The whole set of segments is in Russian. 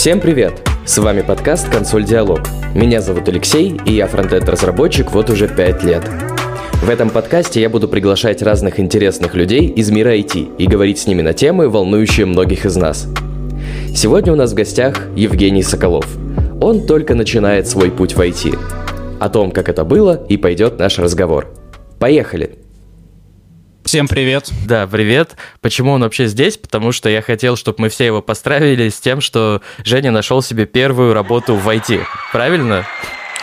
Всем привет! С вами подкаст «Консоль Диалог». Меня зовут Алексей, и я фронтенд-разработчик вот уже 5 лет. В этом подкасте я буду приглашать разных интересных людей из мира IT и говорить с ними на темы, волнующие многих из нас. Сегодня у нас в гостях Евгений Соколов. Он только начинает свой путь в IT. О том, как это было, и пойдет наш разговор. Поехали! Всем привет. Да, привет. Почему он вообще здесь? Потому что я хотел, чтобы мы все его поздравили с тем, что Женя нашел себе первую работу в IT. Правильно?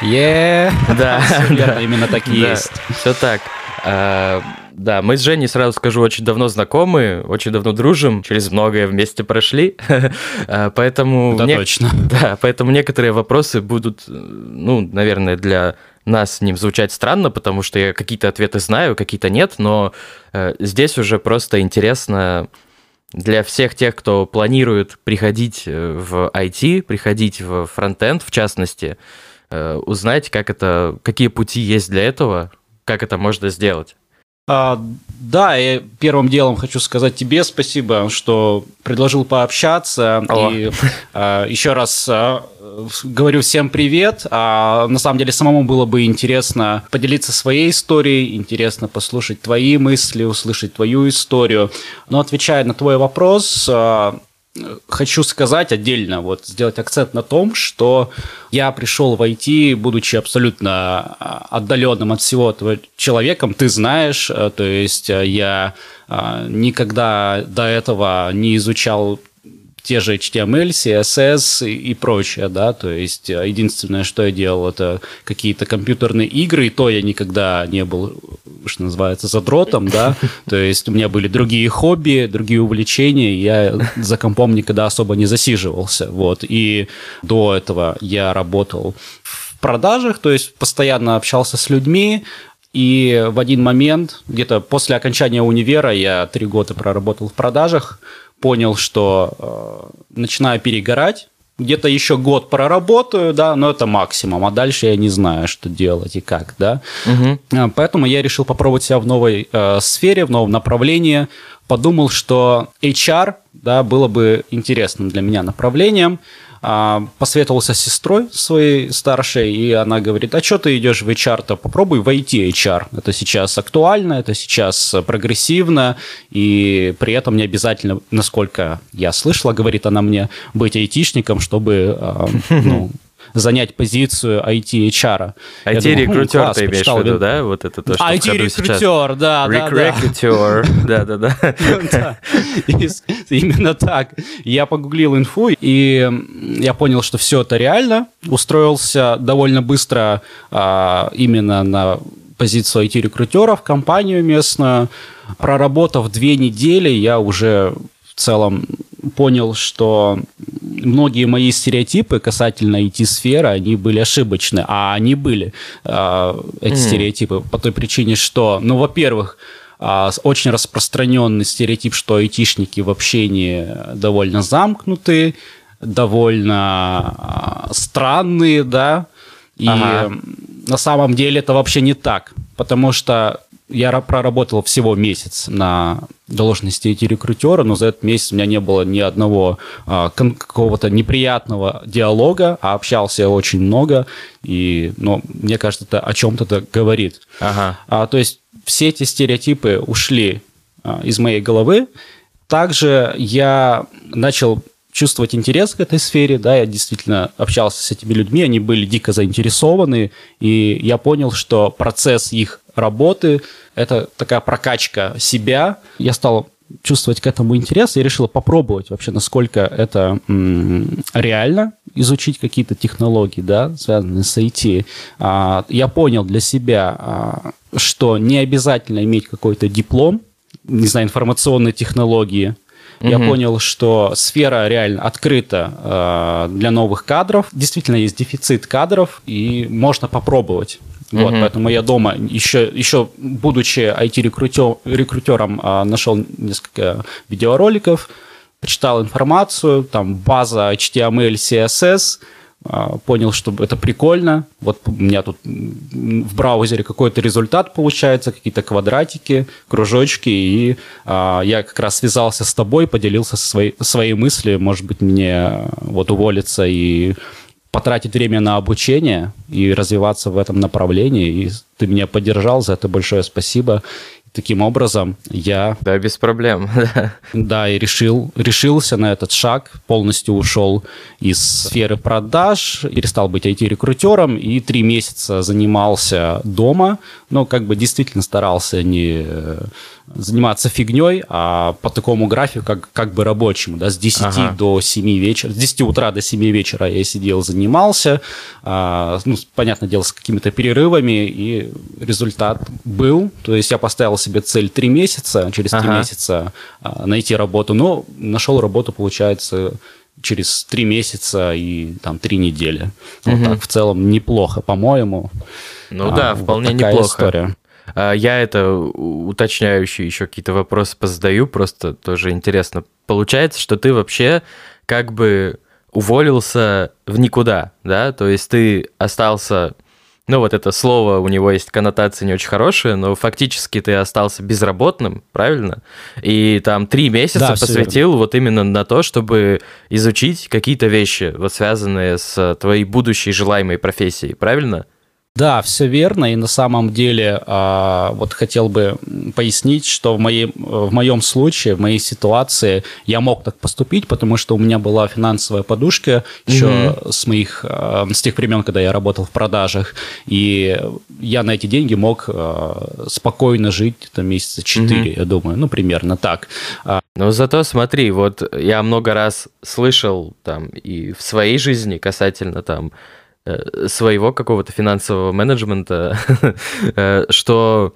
Да, да, именно так и есть. Все так. Да, мы с Женей, сразу скажу, очень давно знакомы, очень давно дружим, через многое вместе прошли, поэтому... Да, точно. Да, поэтому некоторые вопросы будут, ну, наверное, для нас с ним звучать странно, потому что я какие-то ответы знаю, какие-то нет, но здесь уже просто интересно для всех тех, кто планирует приходить в IT, приходить в фронтенд, в частности, узнать, как это, какие пути есть для этого, как это можно сделать. Да, я первым делом хочу сказать тебе спасибо, что предложил пообщаться. И еще раз говорю всем привет. На самом деле самому было бы интересно поделиться своей историей, интересно послушать твои мысли, услышать твою историю. Но отвечая на твой вопрос, хочу сказать отдельно, вот сделать акцент на том, что я пришел в IT, будучи абсолютно отдаленным от всего этого человеком, ты знаешь, то есть я никогда до этого не изучал те же HTML, CSS и прочее, да, то есть единственное, что я делал, это какие-то компьютерные игры, и то я никогда не был, что называется, задротом, да, то есть у меня были другие хобби, другие увлечения, я за компом никогда особо не засиживался, вот, и до этого я работал в продажах, то есть постоянно общался с людьми. И в один момент, где-то после окончания универа, я 3 года проработал в продажах, понял, что начинаю перегорать. Где-то еще год проработаю, да, но это максимум, а дальше я не знаю, что делать и как, да. Угу. Поэтому я решил попробовать себя в новой сфере, в новом направлении. Подумал, что HR, да, было бы интересным для меня направлением. Посоветовался с сестрой своей старшей, и она говорит: а что ты идешь в HR-то, попробуй в IT-HR. Это сейчас актуально, это сейчас прогрессивно, и при этом не обязательно, насколько я слышала, говорит она мне, быть айтишником, чтобы, ну, занять позицию IT-HR. IT-рекрутер ты имеешь в виду, да? Вот это то, что IT-рекрутер, да. Рекрутер, да-да-да. Именно так. Я погуглил инфу, и я понял, что все это реально. Устроился довольно быстро именно на позицию IT-рекрутера в компанию местную. Проработав 2 недели, я уже в целом понял, что многие мои стереотипы касательно IT-сферы, они были ошибочны, а они были, эти стереотипы, по той причине, что, ну, во-первых, очень распространенный стереотип, что айтишники в общении довольно замкнутые, довольно странные, да, и на самом деле это вообще не так, потому что я проработал всего месяц на должности IT-рекрутера, но за этот месяц у меня не было ни одного какого-то неприятного диалога, а общался я очень много, и, ну, мне кажется, это о чем-то это говорит. Ага. То есть все эти стереотипы ушли из моей головы. Также я начал чувствовать интерес к этой сфере, да, я действительно общался с этими людьми, они были дико заинтересованы, и я понял, что процесс их работы, это такая прокачка себя. Я стал чувствовать к этому интерес и решил попробовать вообще, насколько это реально изучить какие-то технологии, да, связанные с IT. Я понял для себя, что не обязательно иметь какой-то диплом, не знаю, информационные технологии. Я понял, что сфера реально открыта для новых кадров. Действительно, есть дефицит кадров, и можно попробовать. Вот, поэтому я дома, еще будучи IT-рекрутером, нашел несколько видеороликов, почитал информацию, там база HTML, CSS, понял, что это прикольно. Вот у меня тут в браузере какой-то результат получается, какие-то квадратики, кружочки, и я как раз связался с тобой, поделился своей мыслью, может быть, мне вот уволиться и потратить время на обучение и развиваться в этом направлении, и ты меня поддержал, за это большое спасибо. Таким образом, я... Да, без проблем. Да, и решился на этот шаг, полностью ушел из сферы продаж, перестал быть IT-рекрутером и 3 месяца занимался дома, но как бы действительно старался не заниматься фигней, а по такому графику, как бы рабочему, да, с 10 до 7 вечера, с 10 утра до 7 вечера я сидел, занимался, ну, понятное дело, с какими-то перерывами, и результат был, то есть я поставил себе цель 3 месяца, через 3 месяца найти работу, но нашел работу, получается, через 3 месяца и там 3 недели. Вот так в целом неплохо, по-моему. Ну да, вполне вот такая неплохо. История. Я это уточняющие еще какие-то вопросы позадаю, просто тоже интересно. Получается, что ты вообще как бы уволился в никуда, да? То есть ты остался... Ну вот это слово, у него есть коннотации не очень хорошие, но фактически ты остался безработным, правильно? И там 3 месяца посвятил вот именно на то, чтобы изучить какие-то вещи, вот связанные с твоей будущей желаемой профессией, правильно? Да, все верно, и на самом деле вот хотел бы пояснить, что в моем случае, в моей ситуации я мог так поступить, потому что у меня была финансовая подушка еще с тех времен, когда я работал в продажах, и я на эти деньги мог спокойно жить там, месяца 4, я думаю, ну, примерно так. Но зато смотри, вот я много раз слышал там и в своей жизни касательно там своего какого-то финансового менеджмента, что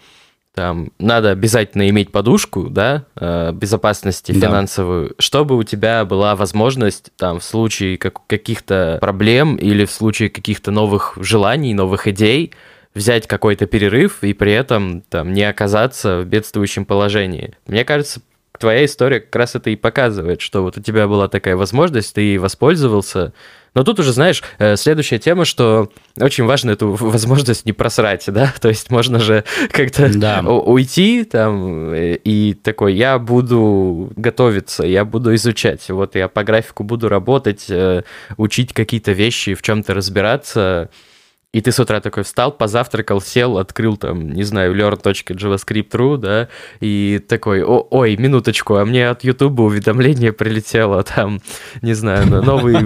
там надо обязательно иметь подушку, да, безопасности финансовую, чтобы у тебя была возможность там в случае каких-то проблем или в случае каких-то новых желаний, новых идей взять какой-то перерыв и при этом там не оказаться в бедствующем положении. Мне кажется, твоя история как раз это и показывает, что вот у тебя была такая возможность, ты ей воспользовался. Но тут уже, знаешь, следующая тема, что очень важно эту возможность не просрать, да, то есть можно же как-то уйти там и такой, я буду готовиться, я буду изучать, вот я по графику буду работать, учить какие-то вещи, в чем-то разбираться, и ты с утра такой встал, позавтракал, сел, открыл там, не знаю, learn.javascript.ru, да, и такой, ой, минуточку, а мне от Ютуба уведомление прилетело, там, не знаю, новый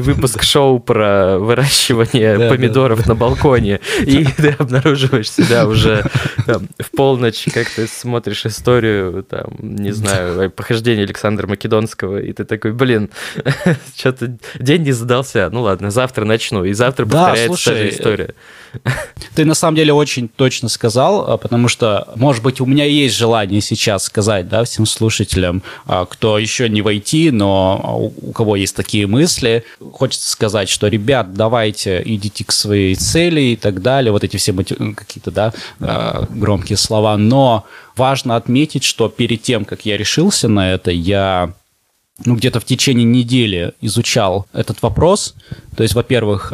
выпуск шоу про выращивание помидоров на балконе, и ты обнаруживаешь себя уже там, в полночь, как ты смотришь историю, там, не знаю, похождение Александра Македонского, и ты такой, блин, что-то день не задался, ну ладно, завтра начну, и завтра повторяется та же история. Ты на самом деле очень точно сказал, потому что, может быть, у меня есть желание сейчас сказать, да, всем слушателям, кто еще не в IT, но у кого есть такие мысли, хочется сказать, что, ребят, давайте, идите к своей цели и так далее, вот эти все какие-то, да, громкие слова, но важно отметить, что перед тем, как я решился на это, я... ну, где-то в течение недели изучал этот вопрос, то есть, во-первых,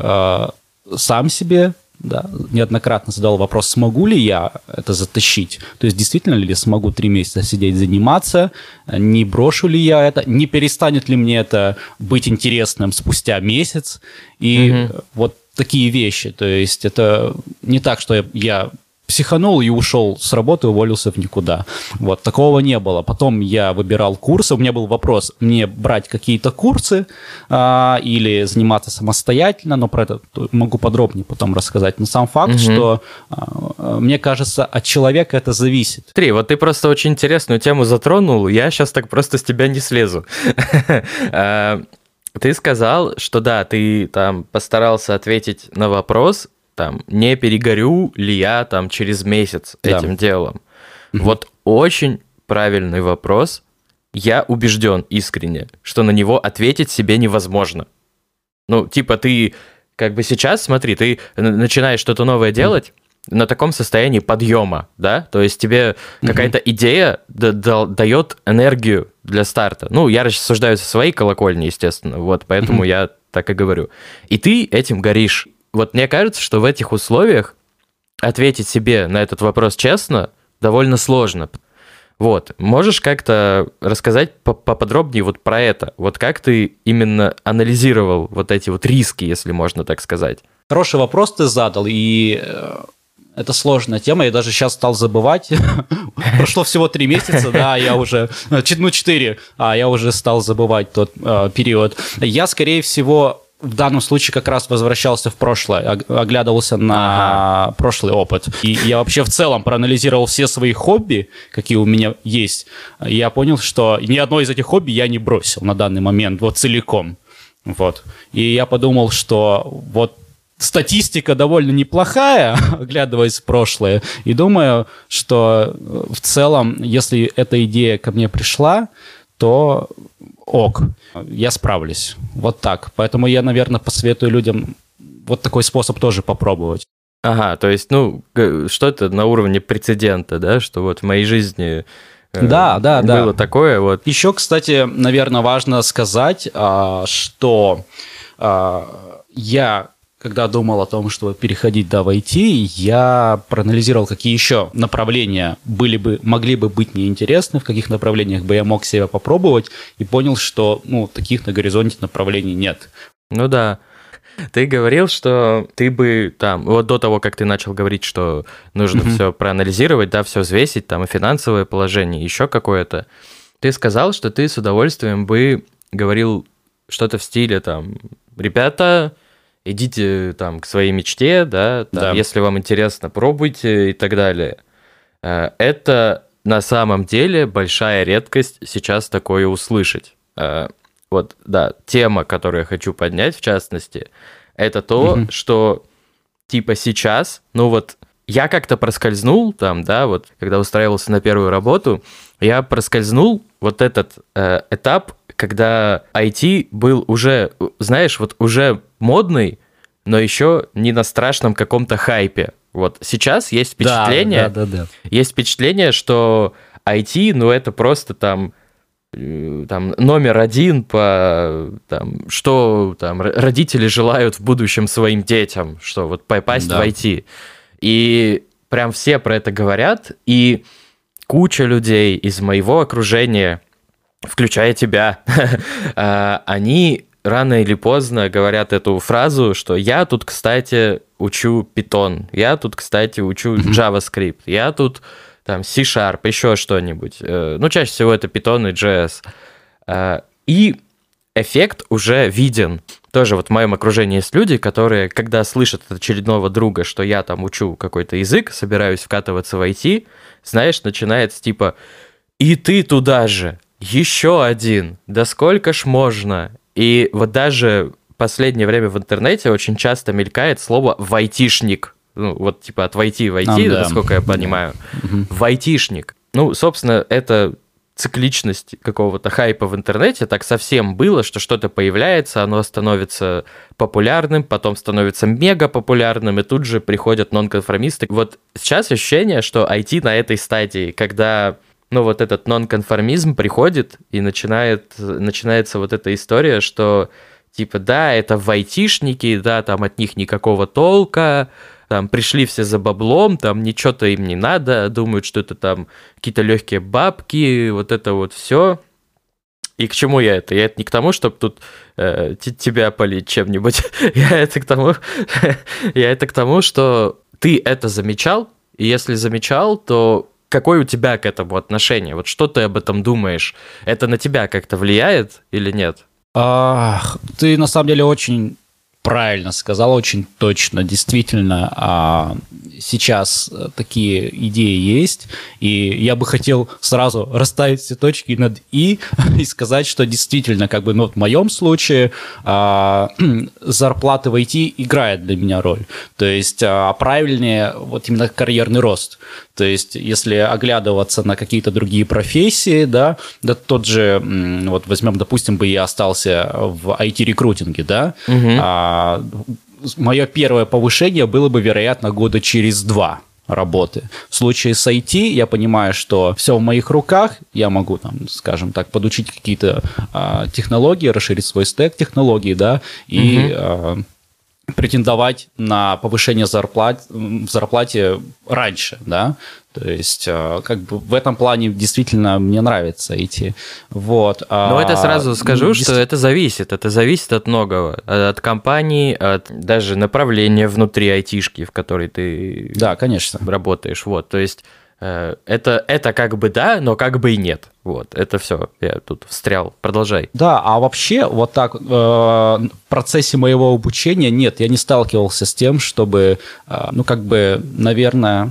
сам себе, да, неоднократно задал вопрос, смогу ли я это затащить, то есть действительно ли смогу 3 месяца сидеть заниматься, не брошу ли я это, не перестанет ли мне это быть интересным спустя месяц, и вот такие вещи, то есть это не так, что я психанул и ушел с работы, уволился в никуда. Вот, такого не было. Потом я выбирал курсы, у меня был вопрос, мне брать какие-то курсы или заниматься самостоятельно, но про это могу подробнее потом рассказать. Но сам факт, что, мне кажется, от человека это зависит. Смотри, вот ты просто очень интересную тему затронул, я сейчас так просто с тебя не слезу. Ты сказал, что да, ты там постарался ответить на вопрос, там, не перегорю ли я там через месяц этим делом? Вот очень правильный вопрос. Я убежден искренне, что на него ответить себе невозможно. Ну, типа ты как бы сейчас, смотри, ты начинаешь что-то новое делать на таком состоянии подъема, да? То есть тебе какая-то идея дает энергию для старта. Ну, я рассуждаю со своей колокольни, естественно, вот, поэтому я так и говорю. И ты этим горишь. Вот мне кажется, что в этих условиях ответить себе на этот вопрос честно довольно сложно. Вот, можешь как-то рассказать поподробнее вот про это? Вот как ты именно анализировал вот эти вот риски, если можно так сказать? Хороший вопрос ты задал, и это сложная тема, я даже сейчас стал забывать. Прошло всего 3 месяца, да, я уже, ну 4, а я уже стал забывать тот период. Я, скорее всего, в данном случае как раз возвращался в прошлое, оглядывался на прошлый опыт. И я вообще в целом проанализировал все свои хобби, какие у меня есть. Я понял, что ни одно из этих хобби я не бросил на данный момент, вот целиком. Вот. И я подумал, что вот статистика довольно неплохая, оглядываясь в прошлое. И думаю, что в целом, если эта идея ко мне пришла, то ок, я справлюсь. Вот так. Поэтому я, наверное, посоветую людям вот такой способ тоже попробовать. Ага, то есть, ну, что-то на уровне прецедента, да, что вот в моей жизни было такое. Вот. Еще, кстати, наверное, важно сказать, что я, когда думал о том, чтобы переходить в IT, я проанализировал, какие еще направления могли бы быть неинтересны, в каких направлениях бы я мог себя попробовать, и понял, что таких на горизонте направлений нет. Ну да. Ты говорил, что ты бы там, вот до того, как ты начал говорить, что нужно все проанализировать, да, все взвесить, там и финансовое положение, еще какое-то, ты сказал, что ты с удовольствием бы говорил что-то в стиле там «Ребята, идите там к своей мечте, да, там, да, если вам интересно, пробуйте» и так далее. Это на самом деле большая редкость сейчас такое услышать. Вот, да, тема, которую я хочу поднять, в частности, это то, что типа сейчас, ну вот, я как-то проскользнул там, да, вот, когда устраивался на первую работу, я проскользнул вот этот этап, когда IT был уже, знаешь, вот уже модный, но еще не на страшном каком-то хайпе. Вот сейчас есть впечатление, есть впечатление, что IT, ну это просто там номер один по там, что там родители желают в будущем своим детям, что вот попасть в IT. И прям все про это говорят, и куча людей из моего окружения, включая тебя, они рано или поздно говорят эту фразу, что я тут, кстати, учу Python, я тут, кстати, учу JavaScript, я тут там C-Sharp, еще что-нибудь. Ну, чаще всего это Python и JS. И эффект уже виден. Тоже вот в моем окружении есть люди, которые, когда слышат от очередного друга, что я там учу какой-то язык, собираюсь вкатываться в IT, знаешь, начинается типа «И ты туда же! Еще один! Да сколько ж можно!» И вот даже в последнее время в интернете очень часто мелькает слово «вайтишник». Ну, вот типа от «войти» «войти», насколько я понимаю. «Вайтишник». Ну, собственно, это цикличность какого-то хайпа в интернете, так совсем было, что что-то появляется, оно становится популярным, потом становится мега популярным, и тут же приходят нонконформисты. Вот сейчас ощущение, что IT на этой стадии, когда, ну, вот этот нонконформизм приходит, и начинается вот эта история, что типа, да, это айтишники, да, там от них никакого толка, там пришли все за баблом, там ничего-то им не надо, думают, что это там какие-то легкие бабки, вот это вот все. И к чему я это? Я это не к тому, чтобы тут тебя полить чем-нибудь. Я это к тому, что ты это замечал, и если замечал, то какое у тебя к этому отношение? Вот что ты об этом думаешь? Это на тебя как-то влияет или нет? Ты на самом деле очень правильно сказал, очень точно, действительно, сейчас такие идеи есть, и я бы хотел сразу расставить все точки над и сказать, что действительно, как бы, ну, в моем случае зарплаты в IT играет для меня роль, то есть правильнее вот именно карьерный рост, то есть если оглядываться на какие-то другие профессии, да тот же, вот возьмем, допустим, бы я остался в IT-рекрутинге, да, мое первое повышение было бы, вероятно, года через 2. работы. В случае с IT я понимаю, что все в моих руках, я могу, там, скажем так, подучить какие-то технологии, расширить свой стек технологий, да, и претендовать на повышение в зарплате раньше, да. То есть, как бы в этом плане действительно мне нравится идти. Вот. Но это сразу скажу, что это зависит от многого. От компании, от даже направления внутри айтишки, в которой ты работаешь. Вот. То есть, это как бы да, но как бы и нет. Вот, это все, я тут встрял, продолжай. Да, а вообще вот так в процессе моего обучения, нет, я не сталкивался с тем, чтобы, ну как бы, наверное...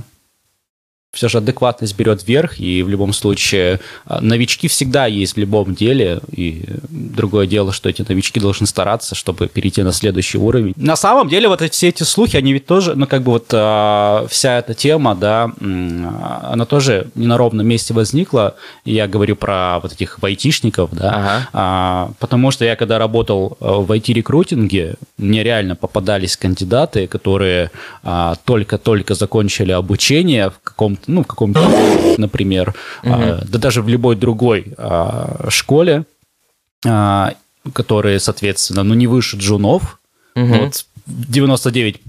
Все же адекватность берет верх, и в любом случае новички всегда есть в любом деле, и другое дело, что эти новички должны стараться, чтобы перейти на следующий уровень. На самом деле вот все эти слухи, они ведь тоже, ну как бы вот вся эта тема, да, она тоже не на ровном месте возникла, я говорю про вот этих айтишников, да, потому что я когда работал в IT-рекрутинге, мне реально попадались кандидаты, которые только-только закончили обучение в каком-то, ну, в каком-то, например, да даже в любой другой школе, которые, соответственно, ну, не выше джунов, вот 99%,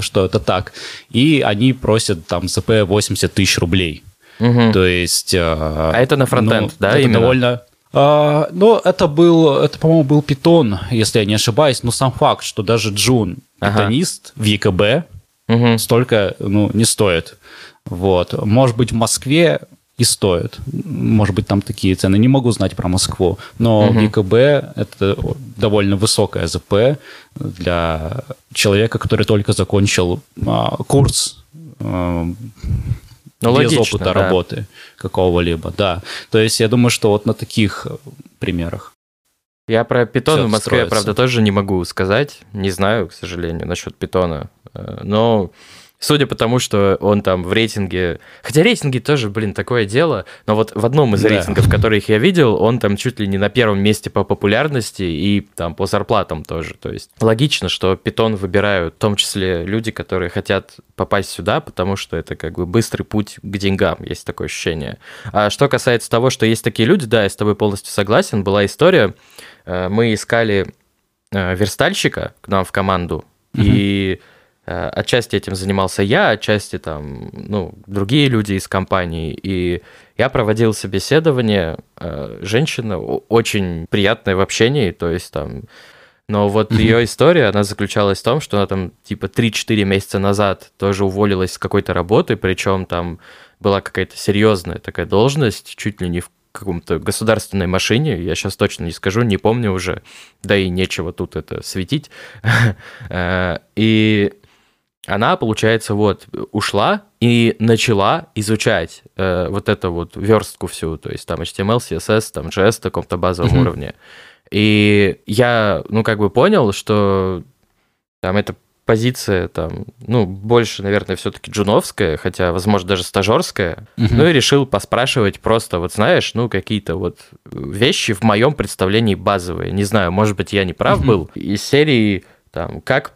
что это так, и они просят там ЗП 80 тысяч рублей. То есть... А это на фронтенд, ну, да, это именно? Довольно... Ну, это, по-моему, был Python, если я не ошибаюсь, но сам факт, что даже джун, питонист в ЕКБ... столько, ну, не стоит. Вот. Может быть, в Москве и стоит. Может быть, там такие цены. Не могу знать про Москву. Но ЕКБ – это довольно высокая ЗП для человека, который только закончил курс без опыта работы какого-либо. Да. То есть, я думаю, что вот на таких примерах. Я про Python в Москве, правда, тоже не могу сказать. Не знаю, к сожалению, насчет Python. Но судя по тому, что он там в рейтинге... Хотя рейтинги тоже, блин, такое дело. Но вот в одном из рейтингов, которых я видел, он там чуть ли не на первом месте по популярности и там по зарплатам тоже. То есть логично, что Python выбирают в том числе люди, которые хотят попасть сюда, потому что это как бы быстрый путь к деньгам, есть такое ощущение. А что касается того, что есть такие люди, да, я с тобой полностью согласен. Была история, мы искали верстальщика к нам в команду, и... Отчасти этим занимался я, отчасти там, ну, другие люди из компании. И я проводил собеседование. Женщина очень приятная в общении, то есть там... Но вот ее история, она заключалась в том, что она там типа 3-4 месяца назад тоже уволилась с какой-то работы, причем там была какая-то серьезная такая должность, чуть ли не в каком-то государственной машине, я сейчас точно не скажу, не помню уже, да и нечего тут это светить. И... Она, получается, вот, ушла и начала изучать вот эту вот верстку всю, то есть там HTML, CSS, там JS в таком-то базовом уровне. И я, ну, как бы понял, что там эта позиция, там, ну, больше, наверное, все-таки джуновская, хотя, возможно, даже стажерская. Ну, и решил поспрашивать просто, вот, знаешь, ну, какие-то вот вещи в моем представлении базовые. Не знаю, может быть, я не прав был. Из серии, там, как...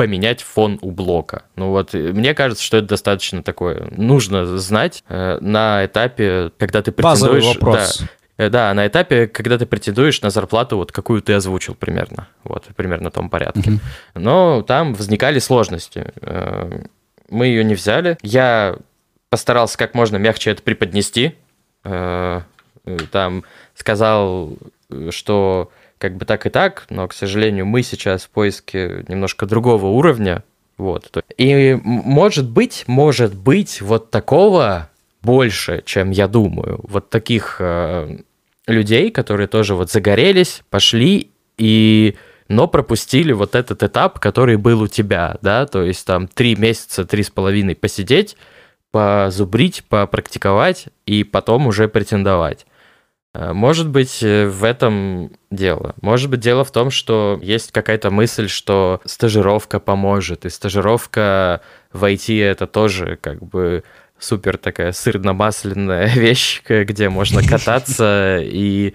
поменять фон у блока. Ну вот, мне кажется, что это достаточно такое. Нужно знать на этапе, когда ты претендуешь... Базовый вопрос. Да, да, на этапе, когда ты претендуешь на зарплату, вот какую ты озвучил примерно. Вот, примерно в том порядке. Но там возникали сложности. Мы ее не взяли. Я постарался как можно мягче это преподнести. Там сказал, что... как бы так и так, но, к сожалению, мы сейчас в поиске немножко другого уровня, вот. И может быть, вот такого больше, чем я думаю, вот таких людей, которые тоже вот загорелись, пошли и... но пропустили вот этот этап, который был у тебя, да, то есть там 3 месяца, 3,5 посидеть, позубрить, попрактиковать и потом уже претендовать. Может быть, в этом дело. Может быть, дело в том, что есть какая-то мысль, что стажировка поможет, и стажировка в IT – это тоже как бы супер такая сырно-масляная вещь, где можно кататься и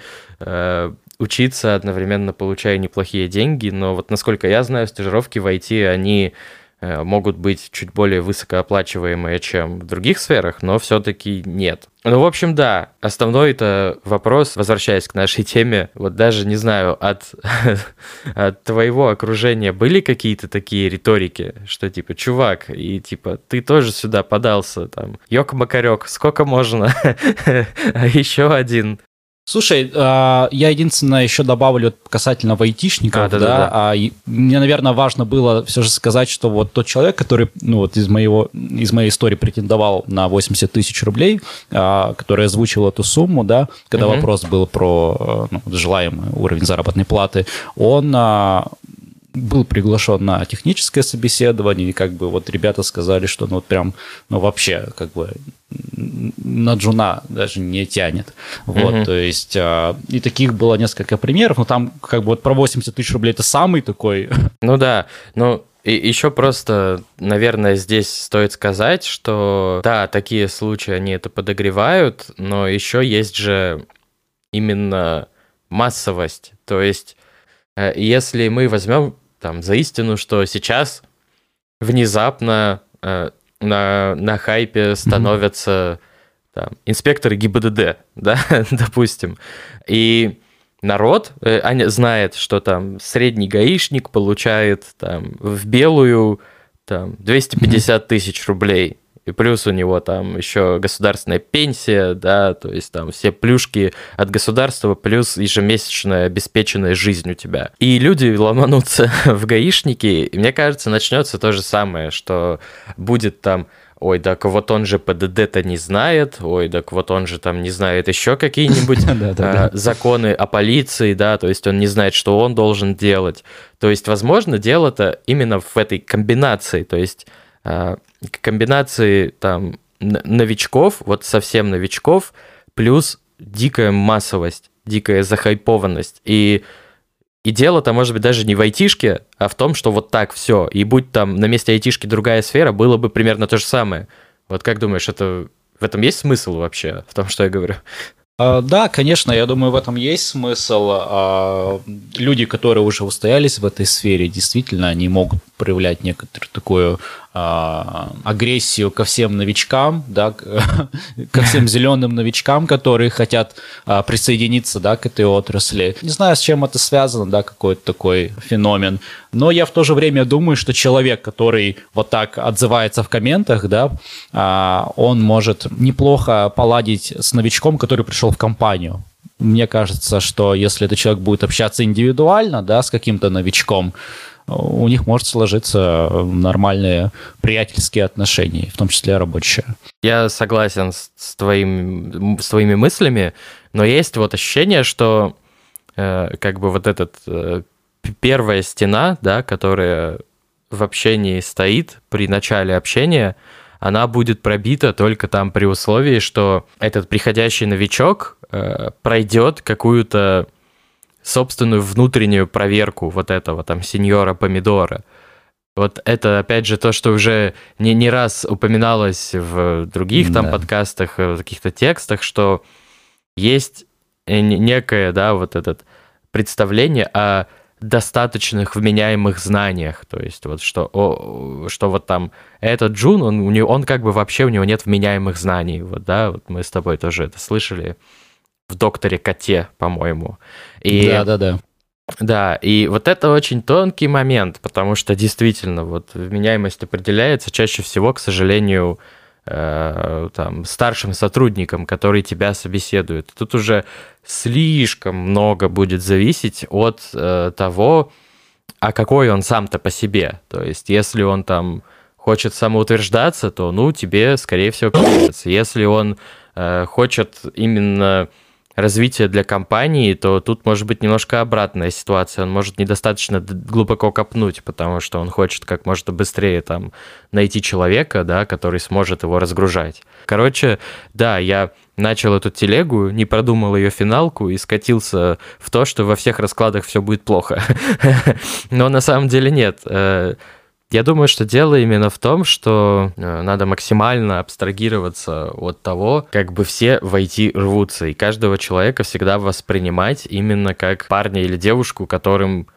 учиться, одновременно получая неплохие деньги. Но вот насколько я знаю, стажировки в IT, они могут быть чуть более высокооплачиваемые, чем в других сферах, но все-таки нет. Ну, в общем, да, основной-то вопрос, возвращаясь к нашей теме, вот даже, не знаю, от твоего окружения были какие-то такие риторики, что типа, чувак, и типа, ты тоже сюда подался, там, ёк-макарёк, сколько можно, а еще один... Слушай, я единственное еще добавлю касательно айтишников, мне, наверное, важно было все же сказать, что вот тот человек, который из моей истории претендовал на 80 тысяч рублей, который озвучил эту сумму, да, когда вопрос был про желаемый уровень заработной платы, он был приглашен на техническое собеседование, и как бы вот ребята сказали, что вообще как бы... на джуна даже не тянет. Вот, то есть, и таких было несколько примеров, но там как бы вот про 80 тысяч рублей это самый такой. Ну да, и еще просто, наверное, здесь стоит сказать, что да, такие случаи, они это подогревают, но еще есть же именно массовость. То есть, если мы возьмем там за истину, что сейчас внезапно на хайпе становятся там, инспекторы ГИБДД, да, допустим. И народ знает, что там средний гаишник получает там, в белую там, 250 тысяч рублей. И плюс у него там еще государственная пенсия, да, то есть там все плюшки от государства, плюс ежемесячная обеспеченная жизнь у тебя. И люди ломанутся в гаишники, и мне кажется, начнется то же самое, что будет там, ой, так вот он же ПДД-то не знает, ой, так вот он же там не знает еще какие-нибудь законы о полиции, да, то есть он не знает, что он должен делать. То есть, возможно, дело-то именно в этой комбинации, то есть... к комбинации там новичков, вот совсем новичков, плюс дикая массовость, дикая захайпованность. И дело-то, может быть, даже не в айтишке, а в том, что вот так все. И будь там на месте айтишки другая сфера, было бы примерно то же самое. Вот как думаешь, в этом есть смысл вообще, в том, что я говорю? Да, конечно, я думаю, в этом есть смысл. Люди, которые уже устоялись в этой сфере, действительно, они могут проявлять некоторую такую агрессию ко всем новичкам, да, ко всем зеленым новичкам, которые хотят присоединиться, да, к этой отрасли. Не знаю, с чем это связано, да, какой-то такой феномен. Но я в то же время думаю, что человек, который вот так отзывается в комментах, да, он может неплохо поладить с новичком, который пришел в компанию. Мне кажется, что если этот человек будет общаться индивидуально, да, с каким-то новичком, у них может сложиться нормальные приятельские отношения, в том числе рабочие. Я согласен с твоими мыслями, но есть вот ощущение, что как бы вот эта первая стена, да, которая в общении стоит при начале общения, она будет пробита только там при условии, что этот приходящий новичок пройдет какую-то собственную внутреннюю проверку вот этого там сеньора помидора. Вот это, опять же, то, что уже не раз упоминалось в других там подкастах, в каких-то текстах, что есть некое, да, вот это представление о достаточных вменяемых знаниях, то есть вот что вот там этот джун, он как бы вообще у него нет вменяемых знаний, вот, да, вот мы с тобой тоже это слышали в «Докторе-коте», по-моему. Да-да-да. Да, и вот это очень тонкий момент, потому что действительно вот вменяемость определяется чаще всего, к сожалению, там, старшим сотрудникам, которые тебя собеседуют. Тут уже слишком много будет зависеть от того, а какой он сам-то по себе. То есть, если он там хочет самоутверждаться, то, тебе, скорее всего, придется. Если он хочет именно развития для компании, то тут может быть немножко обратная ситуация. Он может недостаточно глубоко копнуть, потому что он хочет как можно быстрее там найти человека, да, который сможет его разгружать. Короче, да, я начал эту телегу, не продумал ее финалку и скатился в то, что во всех раскладах все будет плохо. Но на самом деле нет. Я думаю, что дело именно в том, что надо максимально абстрагироваться от того, как бы все в IT рвутся, и каждого человека всегда воспринимать именно как парня или девушку, которым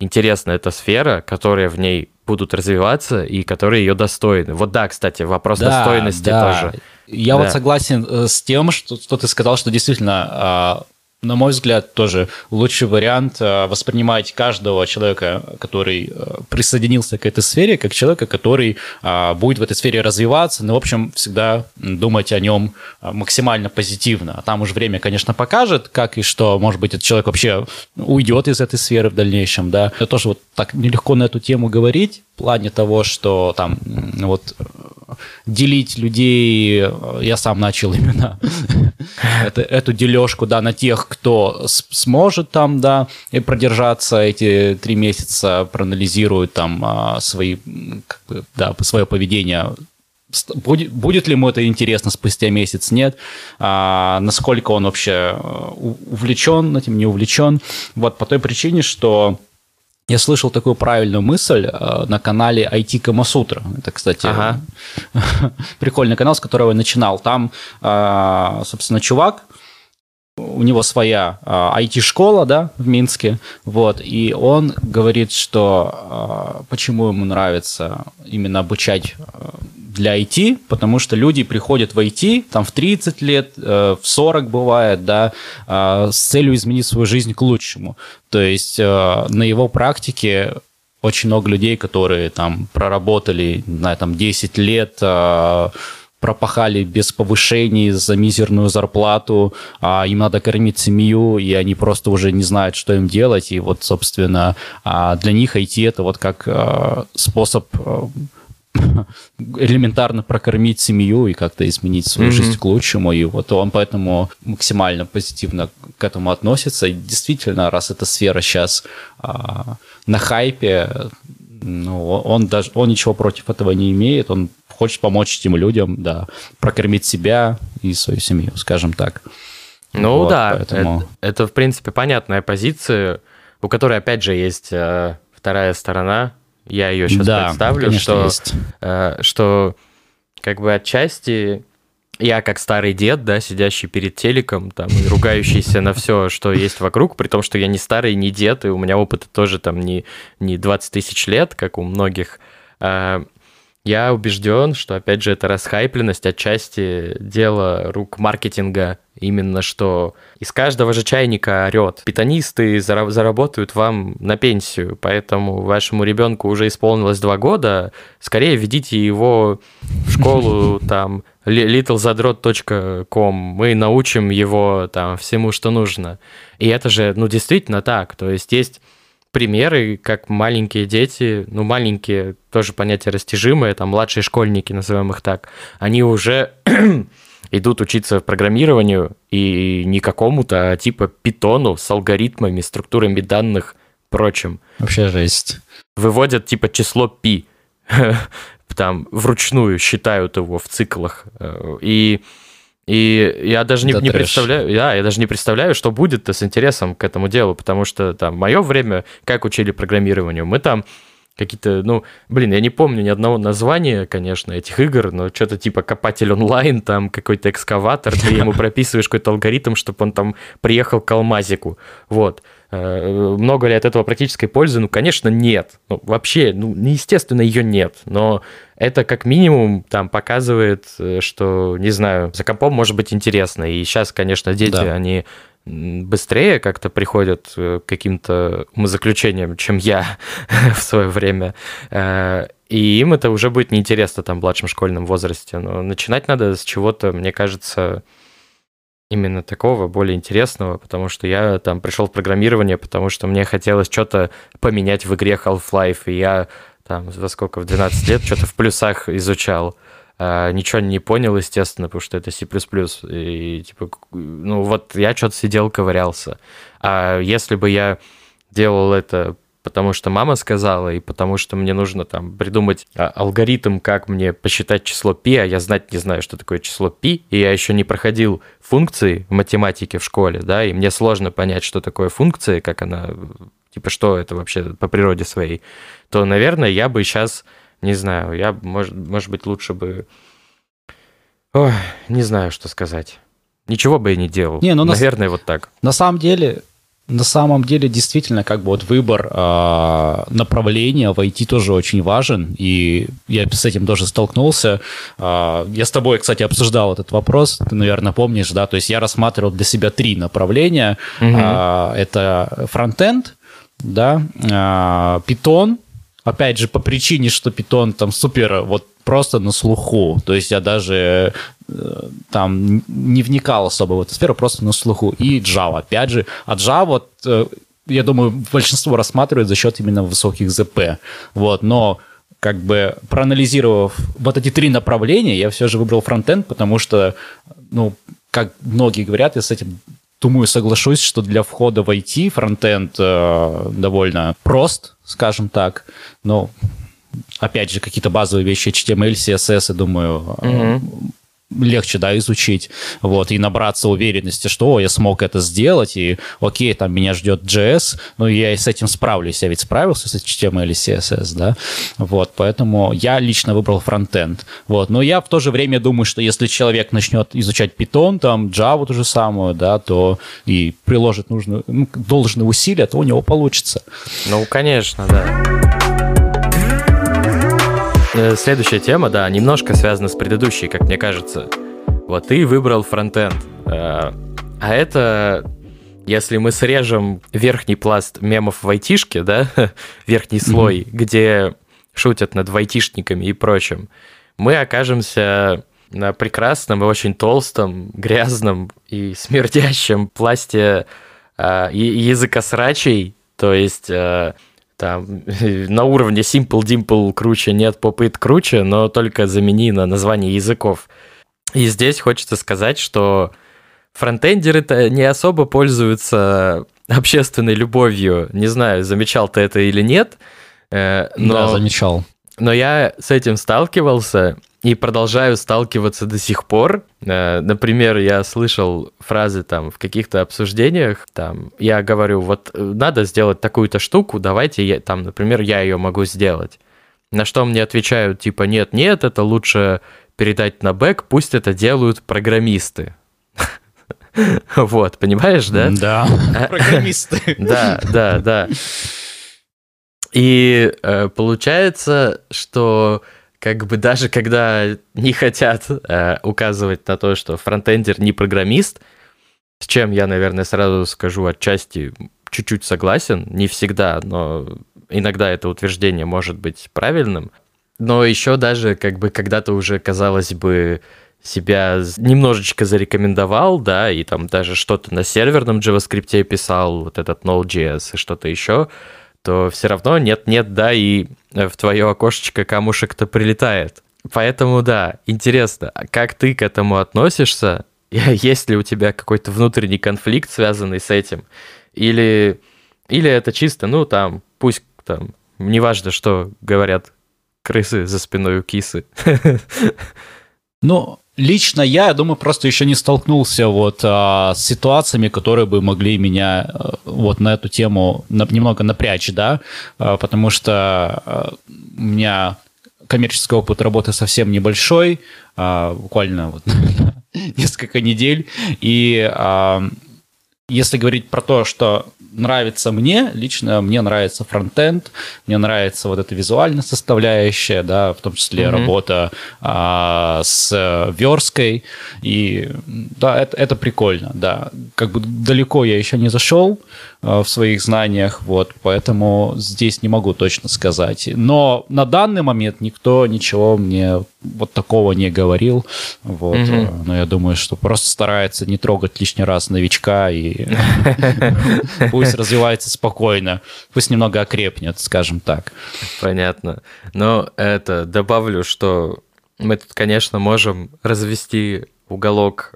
интересна эта сфера, которые в ней будут развиваться и которые ее достойны. Вот да, кстати, вопрос достойности тоже. Я вот согласен с тем, что ты сказал, что действительно, на мой взгляд, тоже лучший вариант воспринимать каждого человека, который присоединился к этой сфере, как человека, который будет в этой сфере развиваться, но, в общем, всегда думать о нем максимально позитивно. А там уже время, конечно, покажет, как и что, может быть, этот человек вообще уйдет из этой сферы в дальнейшем, да. Это тоже вот так нелегко на эту тему говорить, в плане того, что там вот делить людей, я сам начал именно эту дележку, да, на тех, кто сможет там, да, и продержаться эти 3 месяца, проанализирует там свои, как бы, да, свое поведение. Будет ли ему это интересно спустя месяц, нет, насколько он вообще увлечен этим, не увлечен, вот по той причине, что я слышал такую правильную мысль на канале IT Камасутра. Это, кстати, прикольный канал, с которого я начинал. Там, собственно, чувак, у него своя IT-школа, да, в Минске, вот, и он говорит, что почему ему нравится именно обучать для IT, потому что люди приходят в IT, там, в 30 лет, в 40 бывает, да, с целью изменить свою жизнь к лучшему. То есть на его практике очень много людей, которые там проработали, на этом 10 лет, пропахали без повышений за мизерную зарплату, а им надо кормить семью, и они просто уже не знают, что им делать. И вот, собственно, для них IT – это вот как способ элементарно прокормить семью и как-то изменить свою жизнь к лучшему. И вот он поэтому максимально позитивно к этому относится. И действительно, раз эта сфера сейчас на хайпе, ну, он ничего против этого не имеет, он хочет помочь этим людям, да, прокормить себя и свою семью, скажем так. Ну вот, да, поэтому это, в принципе, понятная позиция, у которой, опять же, есть вторая сторона, я ее сейчас представлю, что как бы отчасти я как старый дед, да, сидящий перед телеком, там, и ругающийся на все, что есть вокруг, при том, что я не старый, не дед, и у меня опыта тоже там не 20 тысяч лет, как у многих. Я убежден, что, опять же, эта расхайпленность отчасти дело рук маркетинга, именно что из каждого же чайника орет. Питонисты заработают вам на пенсию, поэтому вашему ребенку уже исполнилось 2 года, скорее введите его в школу, там, littlezaдрот.com, мы научим его там всему, что нужно. И это же, ну, действительно так, то есть есть примеры, как маленькие дети, ну, маленькие, тоже понятие растяжимое, там, младшие школьники, назовем их так, они уже идут учиться программированию и не какому-то, а типа питону с алгоритмами, структурами данных, прочим. Вообще жесть. Выводят типа число пи, там, вручную считают его в циклах, И я даже не представляю, что будет-то с интересом к этому делу, потому что там мое время, как учили программированию, мы там какие-то, ну, блин, я не помню ни одного названия, конечно, этих игр, но что-то типа копатель онлайн, там какой-то экскаватор, ты ему прописываешь какой-то алгоритм, чтобы он там приехал к алмазику, вот. Много ли от этого практической пользы? Ну, конечно, нет. Ну, вообще, ну, естественно, ее нет. Но это как минимум там показывает, что, не знаю, за компом может быть интересно. И сейчас, конечно, дети, они быстрее как-то приходят к каким-то умозаключениям, чем я в свое время. И им это уже будет неинтересно там в младшем школьном возрасте. Но начинать надо с чего-то, мне кажется, именно такого, более интересного, потому что я там пришел в программирование, потому что мне хотелось что-то поменять в игре Half-Life, и я там в 12 лет что-то в плюсах изучал. Ничего не понял, естественно, потому что это C++. И типа, ну вот я что-то сидел, ковырялся. А если бы я делал это потому что мама сказала, и потому что мне нужно там придумать алгоритм, как мне посчитать число пи, а я знать не знаю, что такое число пи, и я еще не проходил функции в математике в школе, да, и мне сложно понять, что такое функция, как она, типа, что это вообще по природе своей, то, наверное, я бы сейчас, не знаю, я, может быть, лучше бы... Ой, не знаю, что сказать. Ничего бы я не делал. Наверное, вот так. На самом деле... На самом деле, действительно, как бы вот выбор направления в IT тоже очень важен, и я с этим тоже столкнулся. Я с тобой, кстати, обсуждал этот вопрос, ты, наверное, помнишь, да, то есть я рассматривал для себя три направления. Это фронтенд, да, Python, опять же, по причине, что Python там супер, вот просто на слуху, то есть я даже там не вникал особо в эту сферу, просто на слуху. И Java, опять же. А Java, я думаю, большинство рассматривает за счет именно высоких ЗП. Вот, но как бы проанализировав вот эти три направления, я все же выбрал фронтенд, потому что, ну, как многие говорят, я с этим, думаю, соглашусь, что для входа в IT фронтенд довольно прост, скажем так, но опять же, какие-то базовые вещи, HTML, CSS, я думаю, легче, да, изучить, вот, и набраться уверенности, что я смог это сделать, и окей, там меня ждет JS, но я и с этим справлюсь, я ведь справился с HTML или CSS, да, вот, поэтому я лично выбрал фронтенд, вот, но я в то же время думаю, что если человек начнет изучать Python, там, Java ту же самую, да, то и приложит нужные, ну, должные усилия, то у него получится. Ну, конечно, да. Следующая тема, да, немножко связана с предыдущей, как мне кажется. Вот ты выбрал фронтенд. А это, если мы срежем верхний пласт мемов в айтишке, да, верхний слой, где шутят над айтишниками и прочим, мы окажемся на прекрасном и очень толстом, грязном и смердящем пласте языкосрачей, то есть... Там на уровне Simple Dimple круче нет, Pop-It круче, но только замени на название языков. И здесь хочется сказать, что фронтендеры-то не особо пользуются общественной любовью. Не знаю, замечал ты это или нет. Да, замечал. Но я с этим сталкивался и продолжаю сталкиваться до сих пор. Например, я слышал фразы там в каких-то обсуждениях, там, я говорю, вот надо сделать такую-то штуку, давайте, я, там, например, я ее могу сделать. На что мне отвечают, типа, нет, это лучше передать на бэк, пусть это делают программисты. Вот, понимаешь, да? Да, программисты. Да. И получается, что как бы даже когда не хотят указывать на то, что фронтендер не программист, с чем я, наверное, сразу скажу отчасти чуть-чуть согласен, не всегда, но иногда это утверждение может быть правильным, но еще даже как бы когда-то уже, казалось бы, себя немножечко зарекомендовал, да, и там даже что-то на серверном JavaScript писал, вот этот Node.js и что-то еще, то все равно нет-нет, да, и в твое окошечко камушек-то прилетает. Поэтому, да, интересно, как ты к этому относишься? Есть ли у тебя какой-то внутренний конфликт, связанный с этим? Или это чисто, ну, там, пусть, там, неважно, что говорят крысы за спиной у кисы. Ну, лично я думаю, просто еще не столкнулся вот с ситуациями, которые бы могли меня вот на эту тему немного напрячь, да, потому что у меня коммерческий опыт работы совсем небольшой, буквально вот несколько недель, и если говорить про то, что нравится мне, лично мне нравится фронтенд, мне нравится вот эта визуальная составляющая, да, в том числе работа с версткой, и да, это прикольно, да, как бы далеко я еще не зашел в своих знаниях, вот, поэтому здесь не могу точно сказать, но на данный момент никто ничего мне вот такого не говорил, вот, но я думаю, что просто старается не трогать лишний раз новичка и пусть развивается спокойно, пусть немного окрепнет, скажем так. Понятно, но это добавлю, что мы тут, конечно, можем развести уголок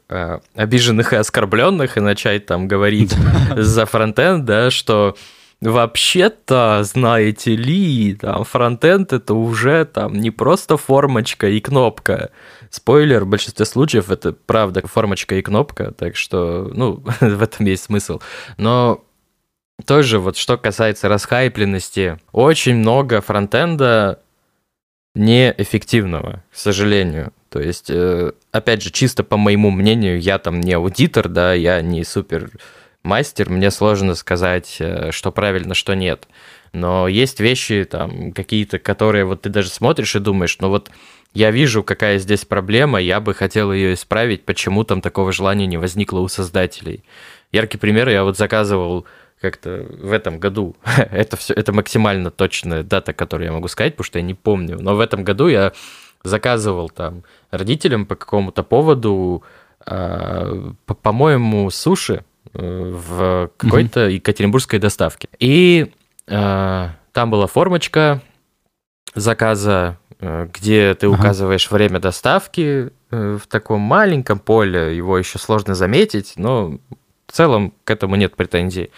обиженных и оскорбленных и начать там говорить за фронтенд, да, что вообще-то, знаете ли, там фронтенд это уже там не просто формочка и кнопка. Спойлер, в большинстве случаев это правда формочка и кнопка, так что, ну, в этом есть смысл. Но тоже вот что касается расхайпленности, очень много фронтенда неэффективного, к сожалению. То есть, опять же, чисто по моему мнению, я там не аудитор, да, я не супер мастер, мне сложно сказать, что правильно, что нет. Но есть вещи там какие-то, которые вот ты даже смотришь и думаешь, ну вот я вижу, какая здесь проблема, я бы хотел ее исправить, почему там такого желания не возникло у создателей. Яркий пример, я вот заказывал как-то в этом году, это все, это максимально точная дата, которую я могу сказать, потому что я не помню, но в этом году я заказывал там родителям по какому-то поводу, по-моему, суши в какой-то екатеринбургской доставке. И там была формочка заказа, где ты указываешь время доставки в таком маленьком поле, его еще сложно заметить, но в целом к этому нет претензий.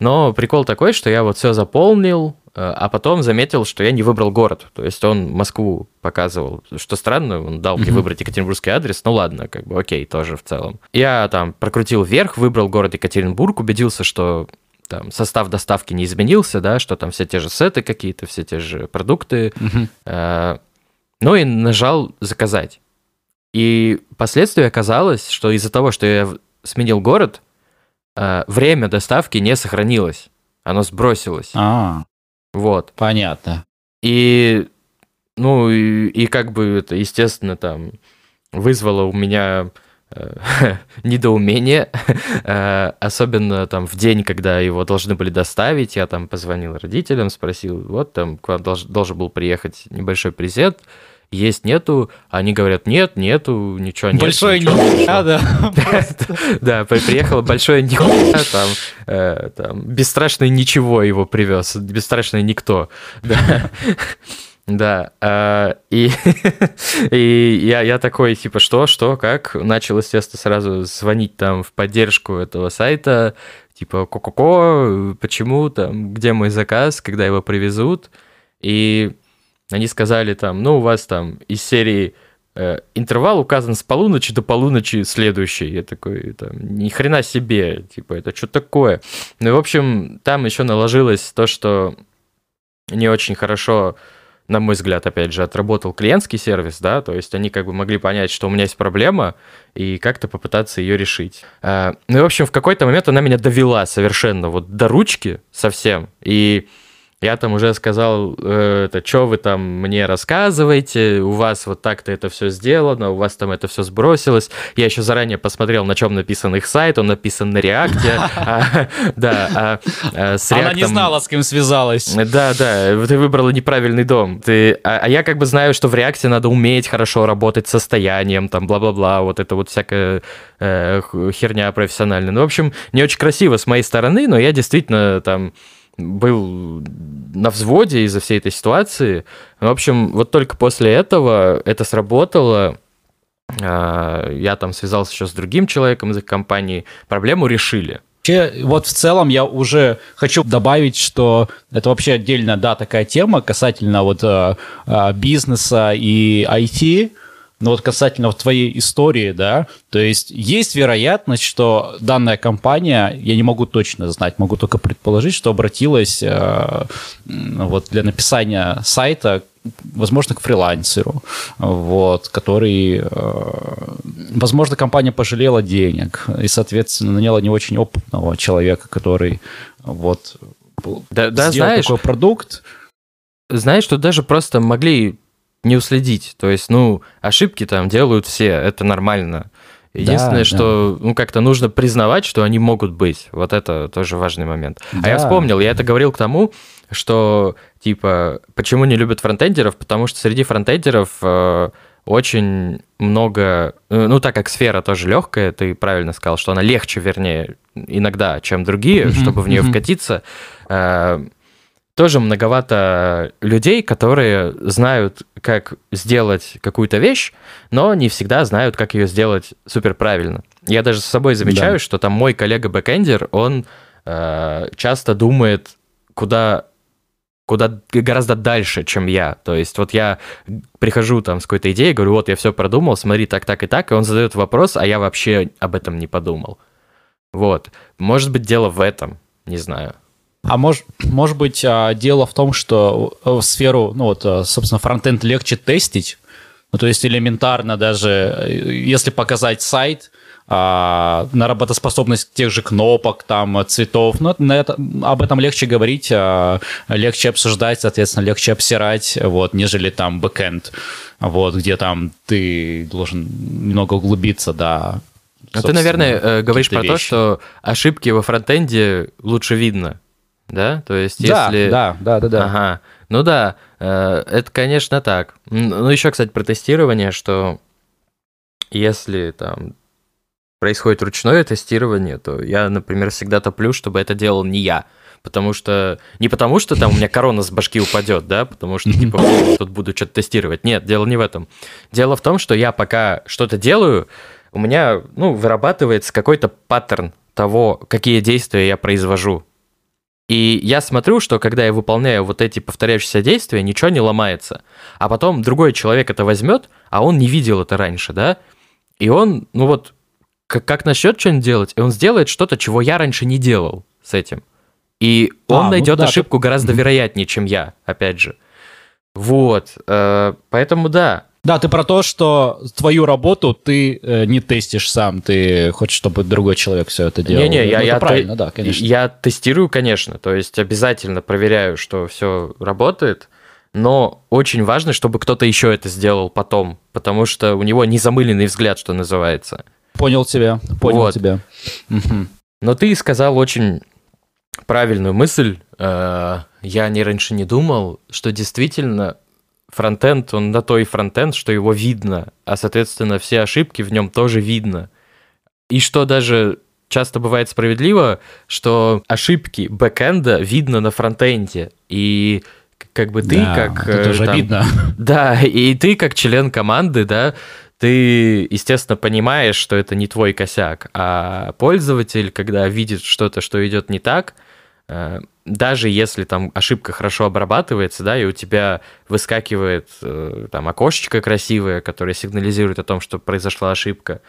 Но прикол такой, что я вот все заполнил, а потом заметил, что я не выбрал город. То есть он Москву показывал. Что странно, он дал мне выбрать екатеринбургский адрес. Ну ладно, как бы окей, тоже в целом. Я там прокрутил вверх, выбрал город Екатеринбург, убедился, что там состав доставки не изменился, да, что там все те же сеты какие-то, все те же продукты. Ну и нажал «Заказать». И впоследствии оказалось, что из-за того, что я сменил город, время доставки не сохранилось. Оно сбросилось. Вот. Понятно. И, ну, и как бы это, естественно, там вызвало у меня недоумение, особенно там в день, когда его должны были доставить, я там позвонил родителям, спросил, вот там к вам должен был приехать небольшой презент, есть, нету, они говорят, нет, нету, ничего нет. Большое нихуя, да. Да, приехало большое нихуя, там бесстрашный ничего его привез, бесстрашный никто. Да, и я такой, типа, что, как? Начал, естественно, сразу звонить там в поддержку этого сайта, типа, ко-ко-ко, почему там, где мой заказ, когда его привезут, и... Они сказали там, ну, у вас там из серии интервал указан с полуночи до полуночи следующий. Я такой, там, ни хрена себе, типа, это что такое? Ну, и, в общем, там еще наложилось то, что не очень хорошо, на мой взгляд, опять же, отработал клиентский сервис, да, то есть они как бы могли понять, что у меня есть проблема, и как-то попытаться ее решить. Ну, и, в общем, в какой-то момент она меня довела совершенно вот до ручки совсем, и... Я там уже сказал, что вы там мне рассказываете, у вас вот так-то это все сделано, у вас там это все сбросилось. Я еще заранее посмотрел, на чем написан их сайт, он написан на React. Да, с React. Она не знала, с кем связалась. Да, ты выбрала неправильный дом. А я как бы знаю, что в React надо уметь хорошо работать с состоянием, там, бла-бла-бла, вот это вот всякая херня профессиональная. Ну, в общем, не очень красиво с моей стороны, но я действительно там... был на взводе из-за всей этой ситуации. В общем, вот только после этого это сработало. Я там связался еще с другим человеком из их компании. Проблему решили. Вообще, вот в целом я уже хочу добавить, что это вообще отдельно, да, такая тема касательно вот бизнеса и IT. Но вот касательно вот твоей истории, да, то есть есть вероятность, что данная компания, я не могу точно знать, могу только предположить, что обратилась вот для написания сайта, возможно, к фрилансеру, вот, который, возможно, компания пожалела денег и, соответственно, наняла не очень опытного человека, который вот сделал такой продукт. Знаешь, что даже просто могли... не уследить. То есть, ну, ошибки там делают все, это нормально. Единственное, да, что ну, как-то нужно признавать, что они могут быть. Вот это тоже важный момент. Да. А я вспомнил, я это говорил к тому, что, типа, почему не любят фронтендеров? Потому что среди фронтендеров очень много... Ну, так как сфера тоже легкая, ты правильно сказал, что она легче, вернее, иногда, чем другие, чтобы в нее вкатиться... Тоже многовато людей, которые знают, как сделать какую-то вещь, но не всегда знают, как ее сделать супер правильно. Я даже с собой замечаю, что там мой коллега-бэкэндер, он часто думает, куда гораздо дальше, чем я. То есть вот я прихожу там с какой-то идеей, говорю, вот я все продумал, смотри, так и так, и он задает вопрос, а я вообще об этом не подумал. Вот. Может быть, дело в этом, не знаю. А может быть, дело в том, что в сферу, ну вот, собственно, фронтенд легче тестить, ну, то есть элементарно даже, если показать сайт, на работоспособность тех же кнопок, там, цветов. Но на это, об этом легче говорить, легче обсуждать, соответственно, легче обсирать, вот, нежели там бэкэнд, вот, где там ты должен немного углубиться, да. А ты, наверное, говоришь про то, что ошибки во фронтенде лучше видно, да? То есть, если... Да. Ага. Ну да, это, конечно, так. Ну, еще, кстати, про тестирование, что если там происходит ручное тестирование, то я, например, всегда топлю, чтобы это делал не я. Потому что... Не потому что там у меня корона с башки упадет, да, потому что, типа, тут буду что-то тестировать. Нет, дело не в этом. Дело в том, что я пока что-то делаю, у меня, ну, вырабатывается какой-то паттерн того, какие действия я произвожу. И я смотрю, что когда я выполняю вот эти повторяющиеся действия, ничего не ломается. А потом другой человек это возьмет, а он не видел это раньше, да? И он, ну вот, как начнет что-нибудь делать, и он сделает что-то, чего я раньше не делал с этим. И он найдет ошибку гораздо вероятнее, чем я, опять же. Вот, поэтому да. Да, ты про то, что твою работу ты не тестишь сам, ты хочешь, чтобы другой человек все это делал. Не-не, я тестирую, конечно, то есть обязательно проверяю, что все работает, но очень важно, чтобы кто-то еще это сделал потом, потому что у него незамыленный взгляд, что называется. Понял тебя. Угу. Но ты сказал очень правильную мысль, я раньше не думал, что действительно... Фронтенд, он на то и фронтенд, что его видно, а, соответственно, все ошибки в нем тоже видно. И что даже часто бывает справедливо, что ошибки бэкенда видно на фронтенде, и как бы ты это же обидно. Да, и ты как член команды, да, ты, естественно, понимаешь, что это не твой косяк, а пользователь, когда видит что-то, что идет не так, даже если там ошибка хорошо обрабатывается, да, и у тебя выскакивает там окошечко красивое, которое сигнализирует о том, что произошла ошибка,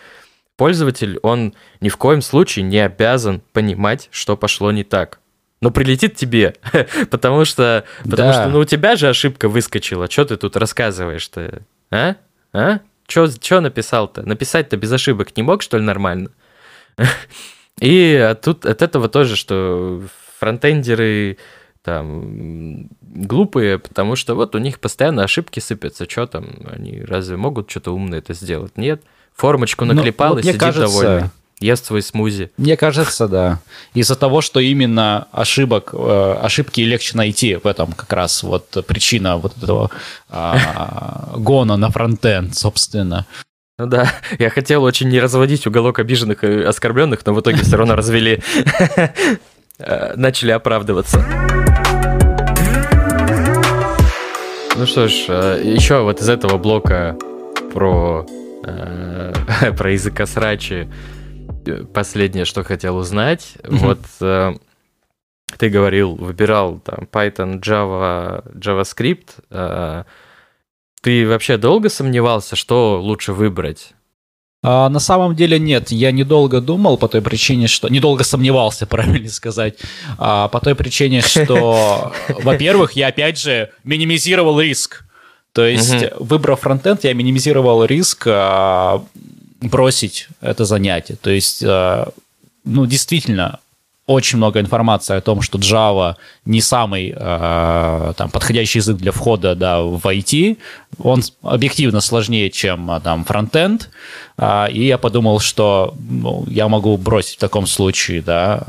пользователь, он ни в коем случае не обязан понимать, что пошло не так. Но прилетит тебе, потому что ну, у тебя же ошибка выскочила, что ты тут рассказываешь-то, а? А? Что написал-то? Написать-то без ошибок не мог, что ли, нормально? И тут от этого тоже, что фронтендеры там глупые, потому что вот у них постоянно ошибки сыпятся. Что там? Они разве могут что-то умное это сделать? Нет. Формочку наклепал и сидит довольный. Ест свой смузи. Мне кажется, да. Из-за того, что именно ошибки легче найти в этом как раз. Вот причина вот этого гона на фронтенд, собственно. Ну да, я хотел очень не разводить уголок обиженных и оскорбленных, но в итоге все равно развели. Начали оправдываться. Ну что ж, еще вот из этого блока про языкосрачи последнее, что хотел узнать. Вот ты говорил, выбирал там Python, Java, JavaScript. Ты вообще долго сомневался, что лучше выбрать? На самом деле нет, я недолго думал по той причине, что... Недолго сомневался, правильно сказать. По той причине, что, во-первых, я опять же минимизировал риск. То есть, выбрав фронтенд, я минимизировал риск бросить это занятие. То есть, ну, действительно... Очень много информации о том, что Java не самый там, подходящий язык для входа, да, в IT. Он объективно сложнее, чем там, фронтенд. И я подумал, что ну, я могу бросить в таком случае, да,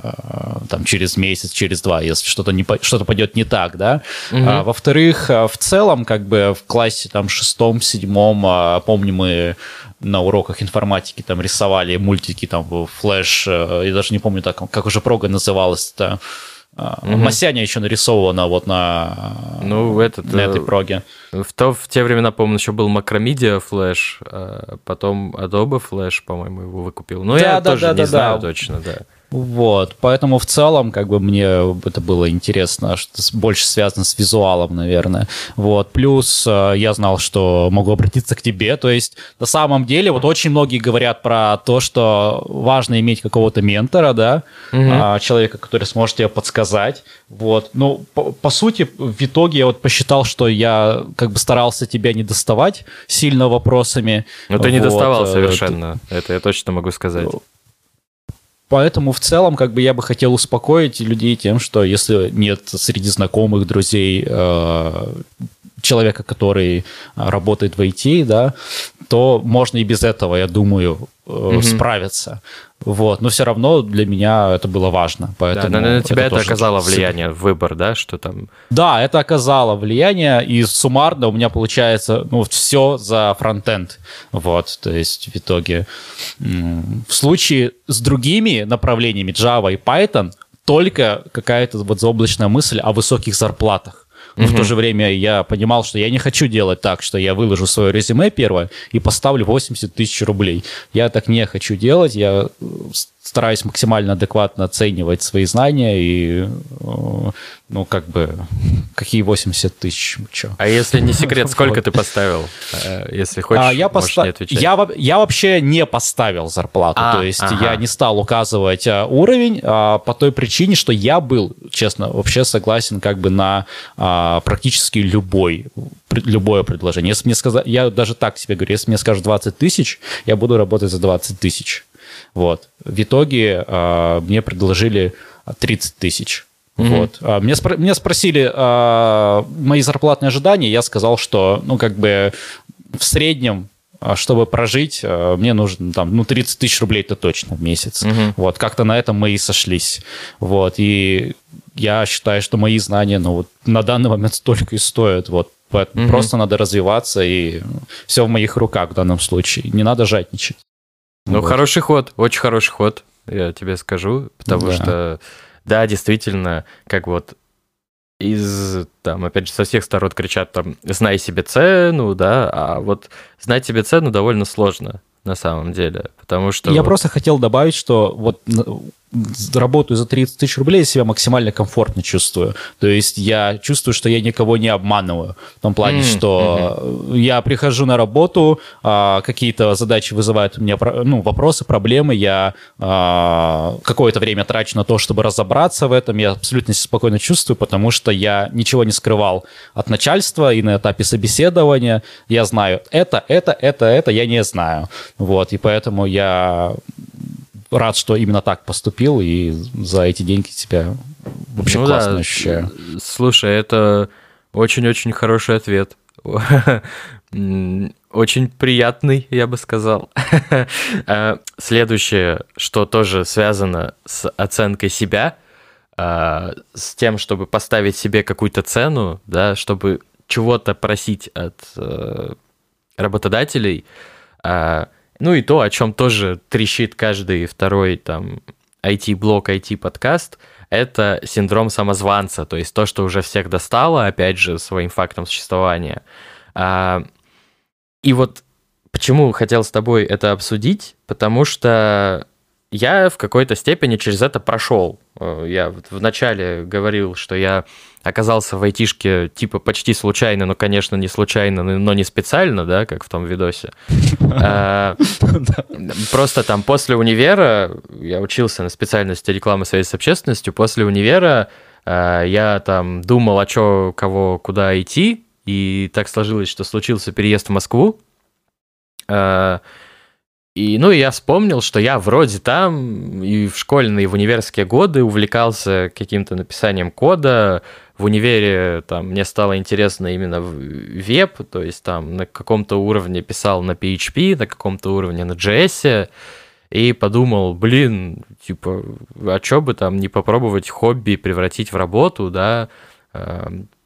там, через месяц, через два, если что-то пойдет не так. Да. Во-вторых, в целом, как бы в классе там, 6-7, помню, мы на уроках информатики там рисовали мультики там в Flash, я даже не помню, так, как уже прога называлась, это Масяня еще нарисована вот на этой проге. В те времена, по-моему, еще был Macromedia Flash, а потом Adobe Flash, по-моему, его выкупил. Но я тоже не знаю точно. Вот, поэтому в целом, как бы, мне это было интересно, что больше связано с визуалом, наверное. Вот, плюс я знал, что могу обратиться к тебе, то есть, на самом деле, вот очень многие говорят про то, что важно иметь какого-то ментора, да, человека, который сможет тебе подсказать, вот. Ну, по сути, в итоге я вот посчитал, что я, как бы, старался тебя не доставать сильно вопросами. Но ты не доставал совершенно, это я точно могу сказать. Поэтому в целом, как бы, я бы хотел успокоить людей тем, что если нет среди знакомых, друзей человека, который работает в IT, да, то можно и без этого, я думаю, справиться. Вот. Но все равно для меня это было важно. Поэтому да, на тебя это оказало влияние, выбор, да, что там? Да, это оказало влияние, и суммарно у меня получается, ну, все за фронтенд. Вот, то есть в итоге в случае с другими направлениями Java и Python только какая-то вот заоблачная мысль о высоких зарплатах. Но в то же время я понимал, что я не хочу делать так, что я выложу свое резюме первое и поставлю 80 тысяч рублей. Я так не хочу делать, я стараюсь максимально адекватно оценивать свои знания и, ну, как бы, какие 80 тысяч, чё. А если не секрет, сколько ты поставил? Если хочешь, можешь не отвечать. Я вообще не поставил зарплату, то есть я не стал указывать уровень по той причине, что я был, честно, вообще согласен как бы на практически любое предложение. Если мне сказать, я даже так себе говорю, если мне скажут 20 тысяч, я буду работать за 20 тысяч. Вот. В итоге мне предложили 30 тысяч. Вот. Меня спросили мои зарплатные ожидания, я сказал, что, ну, как бы, в среднем, чтобы прожить, мне нужно там, ну, 30 тысяч рублей-то точно в месяц. Вот. Как-то на этом мы и сошлись. Вот. И я считаю, что мои знания, ну, вот, на данный момент столько и стоят. Вот. Поэтому просто надо развиваться, и все в моих руках в данном случае. Не надо жадничать. Ну, вот. Хороший ход, очень хороший ход, я тебе скажу, потому что, да, действительно, как вот из, там, опять же, со всех сторон кричат, там, знай себе цену, да, а вот знать себе цену довольно сложно, на самом деле, потому что... Я просто хотел добавить, что вот... работаю за 30 тысяч рублей, я себя максимально комфортно чувствую. То есть я чувствую, что я никого не обманываю. В том плане, что я прихожу на работу, какие-то задачи вызывают у меня, ну, вопросы, проблемы, я какое-то время трачу на то, чтобы разобраться в этом, я абсолютно спокойно чувствую, потому что я ничего не скрывал от начальства, и на этапе собеседования я знаю это я не знаю. Вот, и поэтому я... рад, что именно так поступил, и за эти деньги тебя вообще, ну, классно, да, ощущаю. Слушай, это очень-очень хороший ответ. Очень приятный, я бы сказал. Следующее, что тоже связано с оценкой себя, с тем, чтобы поставить себе какую-то цену, да, чтобы чего-то просить от работодателей, ну и то, о чем тоже трещит каждый второй там IT-блог, IT-подкаст, это синдром самозванца, то есть то, что уже всех достало, опять же, своим фактом существования. И вот почему хотел с тобой это обсудить, потому что я в какой-то степени через это прошел. Я вначале говорил, что я оказался в айтишке типа почти случайно, но, конечно, не случайно, но не специально, да, как в том видосе. Просто там после универа, я учился на специальности рекламы связи с общественностью, после универа я там думал, а что, кого, куда идти, и так сложилось, что случился переезд в Москву. И, ну, я вспомнил, что я вроде там и в школьные, и в универские годы увлекался каким-то написанием кода. В универе там мне стало интересно именно веб, то есть там на каком-то уровне писал на PHP, на каком-то уровне на JS, и подумал, блин, типа, а чё бы там не попробовать хобби превратить в работу, да?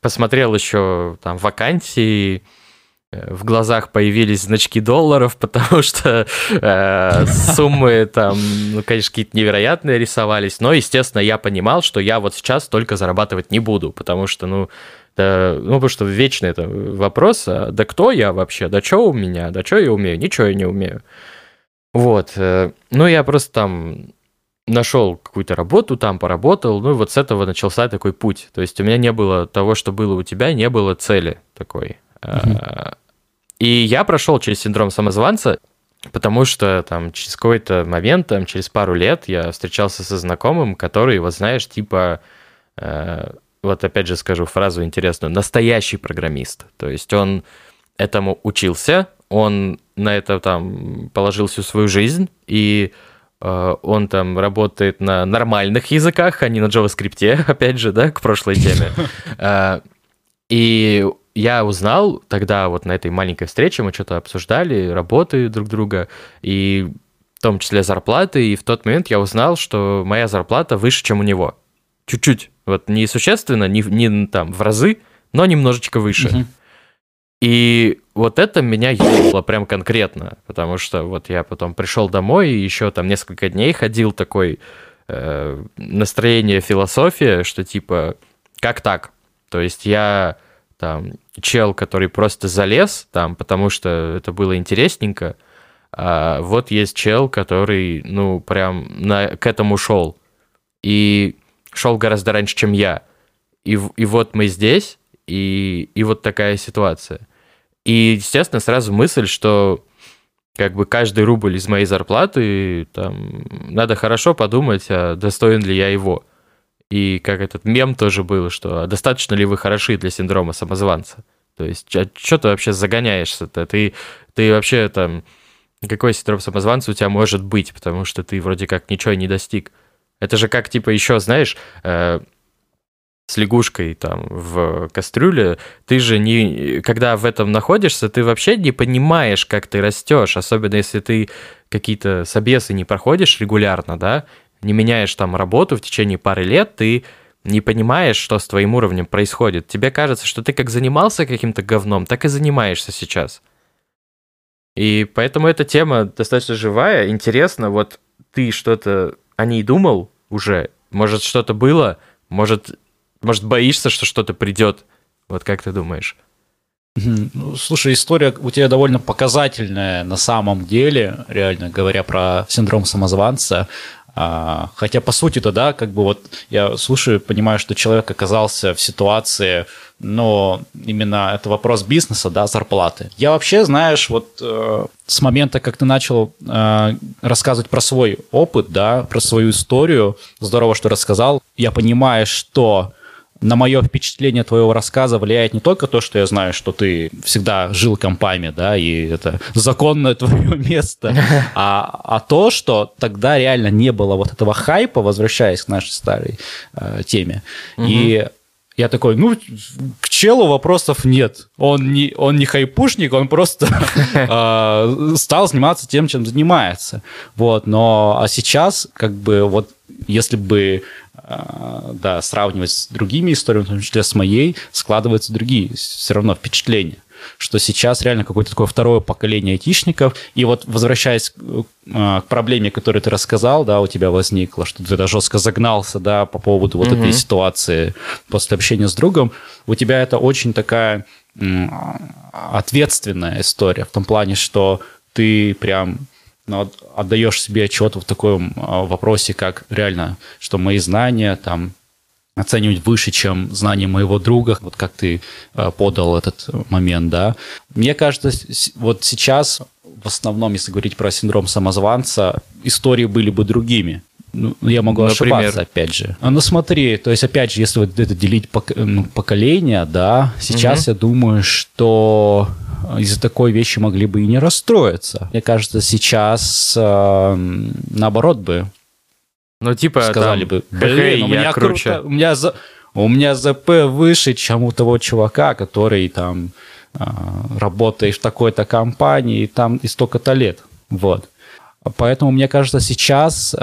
Посмотрел еще там вакансии, в глазах появились значки долларов, потому что суммы там, ну, конечно, какие-то невероятные рисовались, но, естественно, я понимал, что я вот сейчас только зарабатывать не буду, потому что, ну, да, ну, потому что вечный это вопрос, а, да кто я вообще, да что у меня, да что я умею, ничего я не умею. Вот, ну, я просто там нашел какую-то работу там, поработал, ну и вот с этого начался такой путь. То есть у меня не было того, что было у тебя, не было цели такой. Mm-hmm. И я прошел через синдром самозванца, потому что там через какой-то момент, там, через пару лет я встречался со знакомым, который, вот знаешь, типа, вот опять же скажу фразу интересную, настоящий программист. То есть он этому учился, он на это там положил всю свою жизнь, и он там работает на нормальных языках, а не на JavaScript, опять же, да, к прошлой теме. И я узнал тогда вот на этой маленькой встрече, мы что-то обсуждали, работы друг друга, и в том числе зарплаты, и в тот момент я узнал, что моя зарплата выше, чем у него. Чуть-чуть, вот не существенно, не там в разы, но немножечко выше. Mm-hmm. И вот это меня ебало прям конкретно, потому что вот я потом пришел домой и еще там несколько дней ходил такой настроение, философия, что типа, как так? То есть я там чел, который просто залез там, потому что это было интересненько, а вот есть чел, который, ну, прям к этому шел. И шел гораздо раньше, чем я. И вот мы здесь, и вот такая ситуация. И, естественно, сразу мысль, что как бы каждый рубль из моей зарплаты, там, надо хорошо подумать, а достоин ли я его. И как этот мем тоже был, что достаточно ли вы хороши для синдрома самозванца? То есть, что ты вообще загоняешься-то? Ты вообще там... Какой синдром самозванца у тебя может быть? Потому что ты вроде как ничего не достиг. Это же как, типа, еще, знаешь... с лягушкой там в кастрюле, ты же не... Когда в этом находишься, ты вообще не понимаешь, как ты растешь, особенно если ты какие-то собесы не проходишь регулярно, да, не меняешь там работу в течение пары лет, ты не понимаешь, что с твоим уровнем происходит. Тебе кажется, что ты как занимался каким-то говном, так и занимаешься сейчас. И поэтому эта тема достаточно живая, интересно, вот ты что-то о ней думал уже, может, что-то было, может, боишься, что что-то придет? Вот как ты думаешь? Слушай, история у тебя довольно показательная на самом деле, реально говоря про синдром самозванца. Хотя, по сути-то, да, как бы вот я слушаю, понимаю, что человек оказался в ситуации, но именно это вопрос бизнеса, да, зарплаты. Я вообще, знаешь, вот с момента, как ты начал рассказывать про свой опыт, да, про свою историю, здорово, что рассказал, я понимаю, что... На мое впечатление твоего рассказа влияет не только то, что я знаю, что ты всегда жил компами, да, и это законное твое место, а то, что тогда реально не было вот этого хайпа, возвращаясь к нашей старой теме. Угу. И я такой, ну, к челу вопросов нет. Он не хайпушник, он просто стал заниматься тем, чем занимается. Вот, но а сейчас, как бы, вот если бы да, сравнивать с другими историями, в том числе с моей, складываются другие все равно впечатления, что сейчас реально какое-то такое второе поколение айтишников. И вот возвращаясь к проблеме, которую ты рассказал, да, у тебя возникло, что ты жестко загнался, да, по поводу вот этой ситуации после общения с другом, у тебя это очень такая ответственная история в том плане, что ты прям... Но отдаешь себе отчет в таком вопросе, как реально, что мои знания там оценивать выше, чем знания моего друга, вот как ты подал этот момент, да. Мне кажется, вот сейчас, в основном, если говорить про синдром самозванца, истории были бы другими. Ну, я могу ошибаться, опять же. Ну, смотри, то есть, опять же, если вот это делить поколения, да, сейчас я думаю, что... из-за такой вещи могли бы и не расстроиться. Мне кажется, сейчас наоборот бы. Ну, типа, сказали там, бы, блин, я круче. Круто, у меня ЗП выше, чем у того чувака, который там работает в такой-то компании, и там и столько-то лет. Вот. Поэтому, мне кажется, сейчас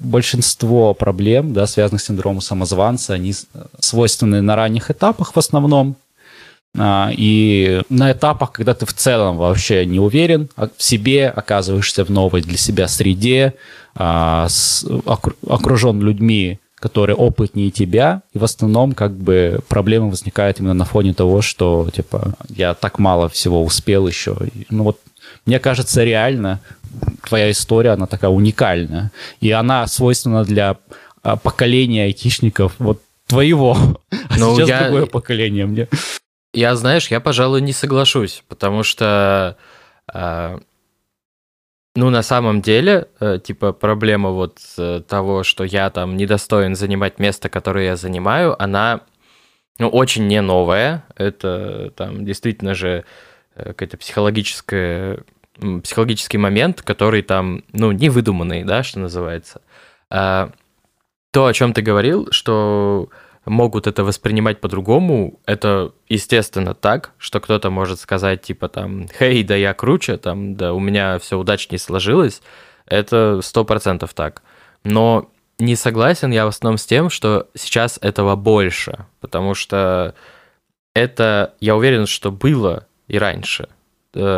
большинство проблем, да, связанных с синдромом самозванца, они свойственны на ранних этапах в основном. И на этапах, когда ты в целом вообще не уверен в себе, оказываешься в новой для себя среде, окружен людьми, которые опытнее тебя, и в основном как бы проблемы возникают именно на фоне того, что типа я так мало всего успел еще. Ну вот, мне кажется, реально твоя история, она такая уникальная. И она свойственна для поколения айтишников, вот твоего. Но сейчас другое поколение мне. Я, знаешь, я, пожалуй, не соглашусь, потому что, ну, на самом деле, типа, проблема вот того, что я там недостоин занимать место, которое я занимаю, она, ну, очень не новая. Это там действительно же какой-то психологический момент, который там, ну, не выдуманный, да, что называется. То, о чем ты говорил, что могут это воспринимать по-другому, это, естественно, так, что кто-то может сказать, типа, там, «Хей, да я круче, там, да у меня все удачнее сложилось», это 100% так. Но не согласен я в основном с тем, что сейчас этого больше, потому что это, я уверен, что было и раньше,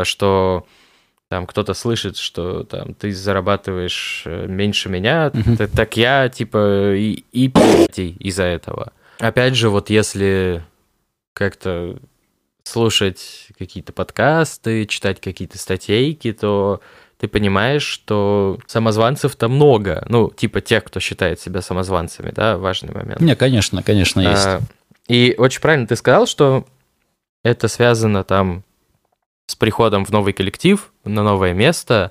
что... Там кто-то слышит, что там ты зарабатываешь меньше меня, так я типа и пи***й из-за этого. Опять же, вот если как-то слушать какие-то подкасты, читать какие-то статейки, то ты понимаешь, что самозванцев-то много. Ну, типа тех, кто считает себя самозванцами, да, важный момент. Не, конечно, конечно, есть. И очень правильно ты сказал, что это связано там с приходом в новый коллектив, на новое место.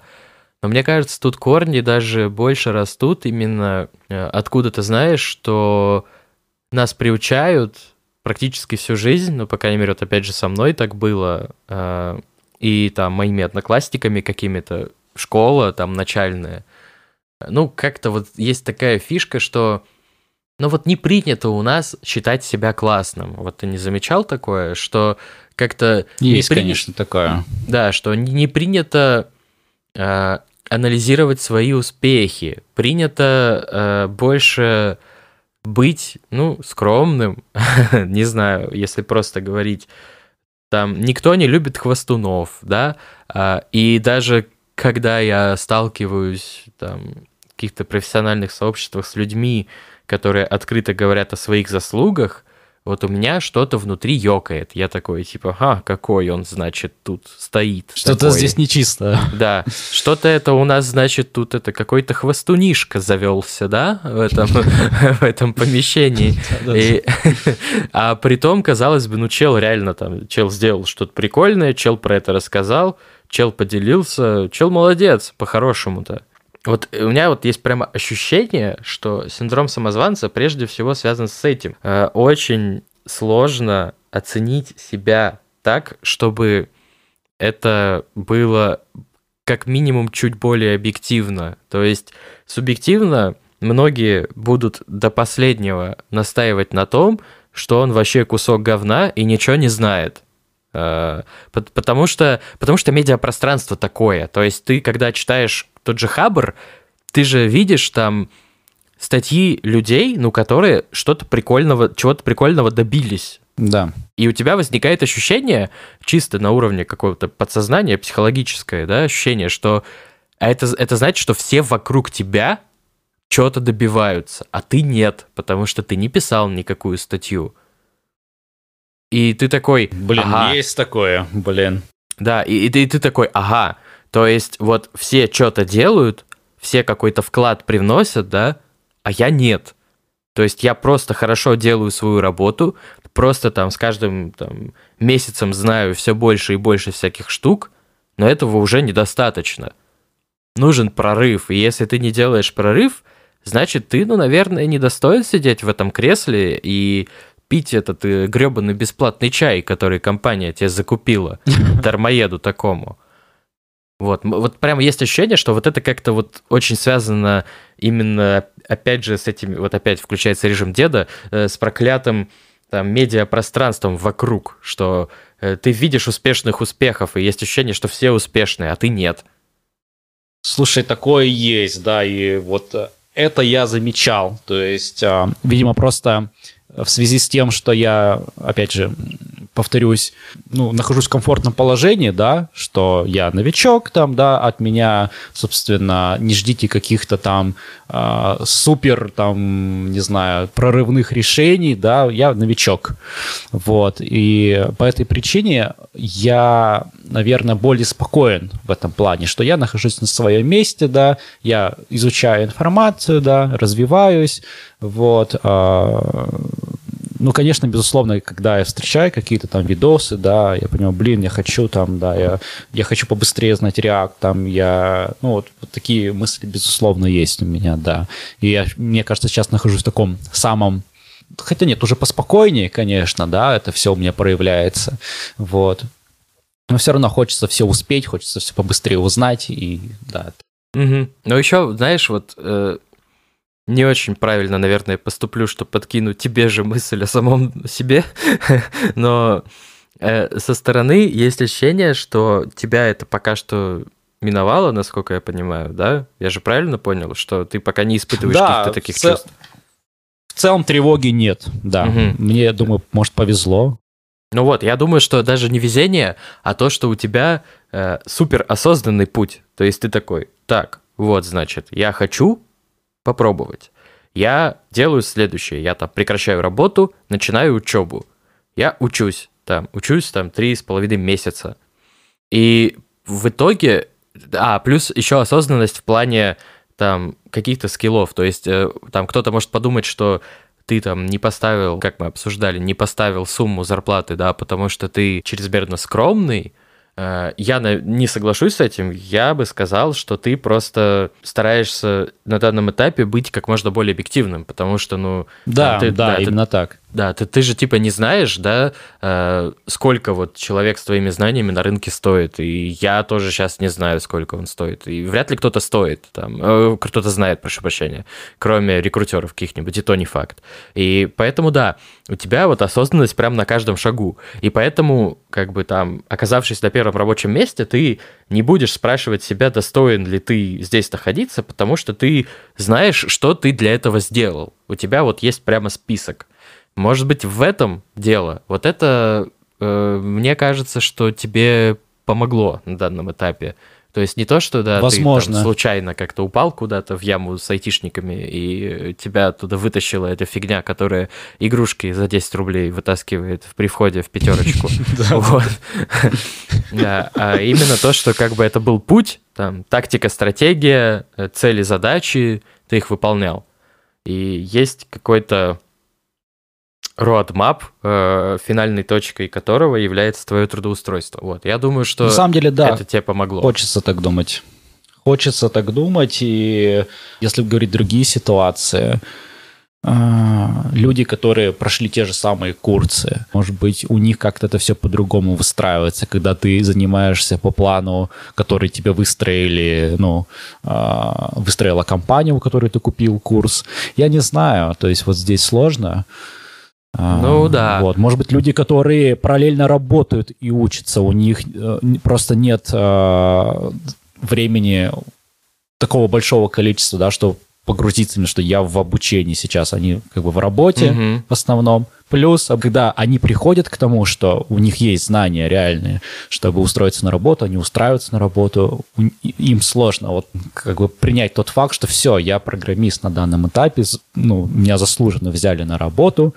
Но мне кажется, тут корни даже больше растут именно откуда ты знаешь, что нас приучают практически всю жизнь, ну, по крайней мере, вот опять же со мной так было, и там моими одноклассниками какими-то, школа там начальная. Ну, как-то вот есть такая фишка, что, ну, вот не принято у нас считать себя классным. Вот ты не замечал такое, что... Как-то есть, конечно, такое. Да, что не принято анализировать свои успехи, принято больше быть, ну, скромным, не знаю, если просто говорить, там, никто не любит хвастунов, да, и даже когда я сталкиваюсь, там, в каких-то профессиональных сообществах с людьми, которые открыто говорят о своих заслугах, вот у меня что-то внутри ёкает. Я такой, типа, ага, какой он, значит, тут стоит. Что-то такой. Здесь нечисто. Да, что-то это у нас, значит, тут это какой-то хвостунишка завелся, да, в этом помещении. А при том, казалось бы, ну, чел реально там, чел сделал что-то прикольное, чел про это рассказал, чел поделился, чел молодец, по-хорошему-то. Вот у меня вот есть прямо ощущение, что синдром самозванца прежде всего связан с этим. Очень сложно оценить себя так, чтобы это было как минимум чуть более объективно. То есть субъективно многие будут до последнего настаивать на том, что он вообще кусок говна и ничего не знает. Потому что медиапространство такое. То есть ты, когда читаешь тот же Хабр, ты же видишь там статьи людей, ну, которые что-то прикольного, чего-то прикольного добились. Да. И у тебя возникает ощущение, чисто на уровне какого-то подсознания, психологическое, да, ощущение, что это значит, что все вокруг тебя чего-то добиваются, а ты нет, потому что ты не писал никакую статью. И ты такой... Блин, ага. Есть такое, блин. Да, и ты такой, ага. То есть вот все что-то делают, все какой-то вклад привносят, да, а я нет. То есть я просто хорошо делаю свою работу, просто там с каждым там, месяцем знаю все больше и больше всяких штук, но этого уже недостаточно. Нужен прорыв, и если ты не делаешь прорыв, значит, ты, ну, наверное, недостоин сидеть в этом кресле и... пить этот гребаный бесплатный чай, который компания тебе закупила, дармоеду такому. Вот прямо есть ощущение, что вот это как-то вот очень связано именно, опять же, с этим, вот опять включается режим деда, с проклятым там медиапространством вокруг, что ты видишь успешных успехов, и есть ощущение, что все успешные, а ты нет. Слушай, такое есть, да, и вот это я замечал. То есть, видимо, просто... В связи с тем, что я, опять же, повторюсь, ну, нахожусь в комфортном положении, да, что я новичок там, да, от меня, собственно, не ждите каких-то там супер, там, не знаю, прорывных решений, да, я новичок. Вот, и по этой причине я наверное, более спокоен в этом плане, что я нахожусь на своем месте, да, я изучаю информацию, да, развиваюсь, вот. Ну, конечно, безусловно, когда я встречаю какие-то там видосы, да, я понимаю, блин, я хочу там, да, я хочу побыстрее знать React, там, ну, вот такие мысли, безусловно, есть у меня, да. И я, мне кажется, сейчас нахожусь в таком самом, хотя нет, уже поспокойнее, конечно, да, это все у меня проявляется, вот. Но все равно хочется все успеть, хочется все побыстрее узнать, и да. Угу. Ну, еще, знаешь, вот... Не очень правильно, наверное, поступлю, что подкину тебе же мысль о самом себе, но со стороны есть ощущение, что тебя это пока что миновало, насколько я понимаю, да? Я же правильно понял, что ты пока не испытываешь каких-то таких чувств? В целом тревоги нет, да. Угу. Мне, я думаю, может, повезло. Ну вот, я думаю, что даже не везение, а то, что у тебя суперосознанный путь. То есть ты такой, так, вот, значит, я хочу... попробовать. Я делаю следующее. Я там прекращаю работу, начинаю учебу. Я учусь 3,5 месяца. И в итоге... плюс еще осознанность в плане там каких-то скиллов. То есть там кто-то может подумать, что ты там не поставил, как мы обсуждали, не поставил сумму зарплаты, да, потому что ты чрезмерно скромный. Я не соглашусь с этим, я бы сказал, что ты просто стараешься на данном этапе быть как можно более объективным, потому что, ну... Да, именно так. Да, ты же типа не знаешь, да, сколько вот человек с твоими знаниями на рынке стоит, и я тоже сейчас не знаю, сколько он стоит, и вряд ли кто-то стоит, там, кто-то знает, прошу прощения, кроме рекрутеров каких-нибудь, и то не факт. И поэтому, да, у тебя вот осознанность прям на каждом шагу, и поэтому, как бы там, оказавшись на первом рабочем месте, ты не будешь спрашивать себя, достоин ли ты здесь находиться, потому что ты знаешь, что ты для этого сделал. У тебя вот есть прямо список. Может быть, в этом дело. Вот это, мне кажется, что тебе помогло на данном этапе. То есть не то, что да, возможно. Ты там, случайно как-то упал куда-то в яму с айтишниками, и тебя оттуда вытащила эта фигня, которая игрушки за 10 рублей вытаскивает при входе в пятерочку. Да, а именно то, что как бы это был путь, там тактика, стратегия, цели, задачи, ты их выполнял. И есть какой-то roadmap, финальной точкой которого является твое трудоустройство. Вот. Я думаю, что на самом деле, да, это тебе помогло. Хочется так думать. Хочется так думать, и если говорить другие ситуации, люди, которые прошли те же самые курсы, может быть, у них как-то это все по-другому выстраивается, когда ты занимаешься по плану, который тебе выстроили, ну, выстроила компания, у которой ты купил курс. Я не знаю, то есть вот здесь сложно. Ну да. Вот. Может быть, люди, которые параллельно работают и учатся, у них просто нет времени такого большого количества, да, что погрузиться именно, что я в обучении сейчас, они как бы в работе в основном. Плюс, когда они приходят к тому, что у них есть знания реальные, чтобы устроиться на работу, они устраиваются на работу, им сложно вот как бы принять тот факт, что все, я программист на данном этапе, ну, меня заслуженно взяли на работу,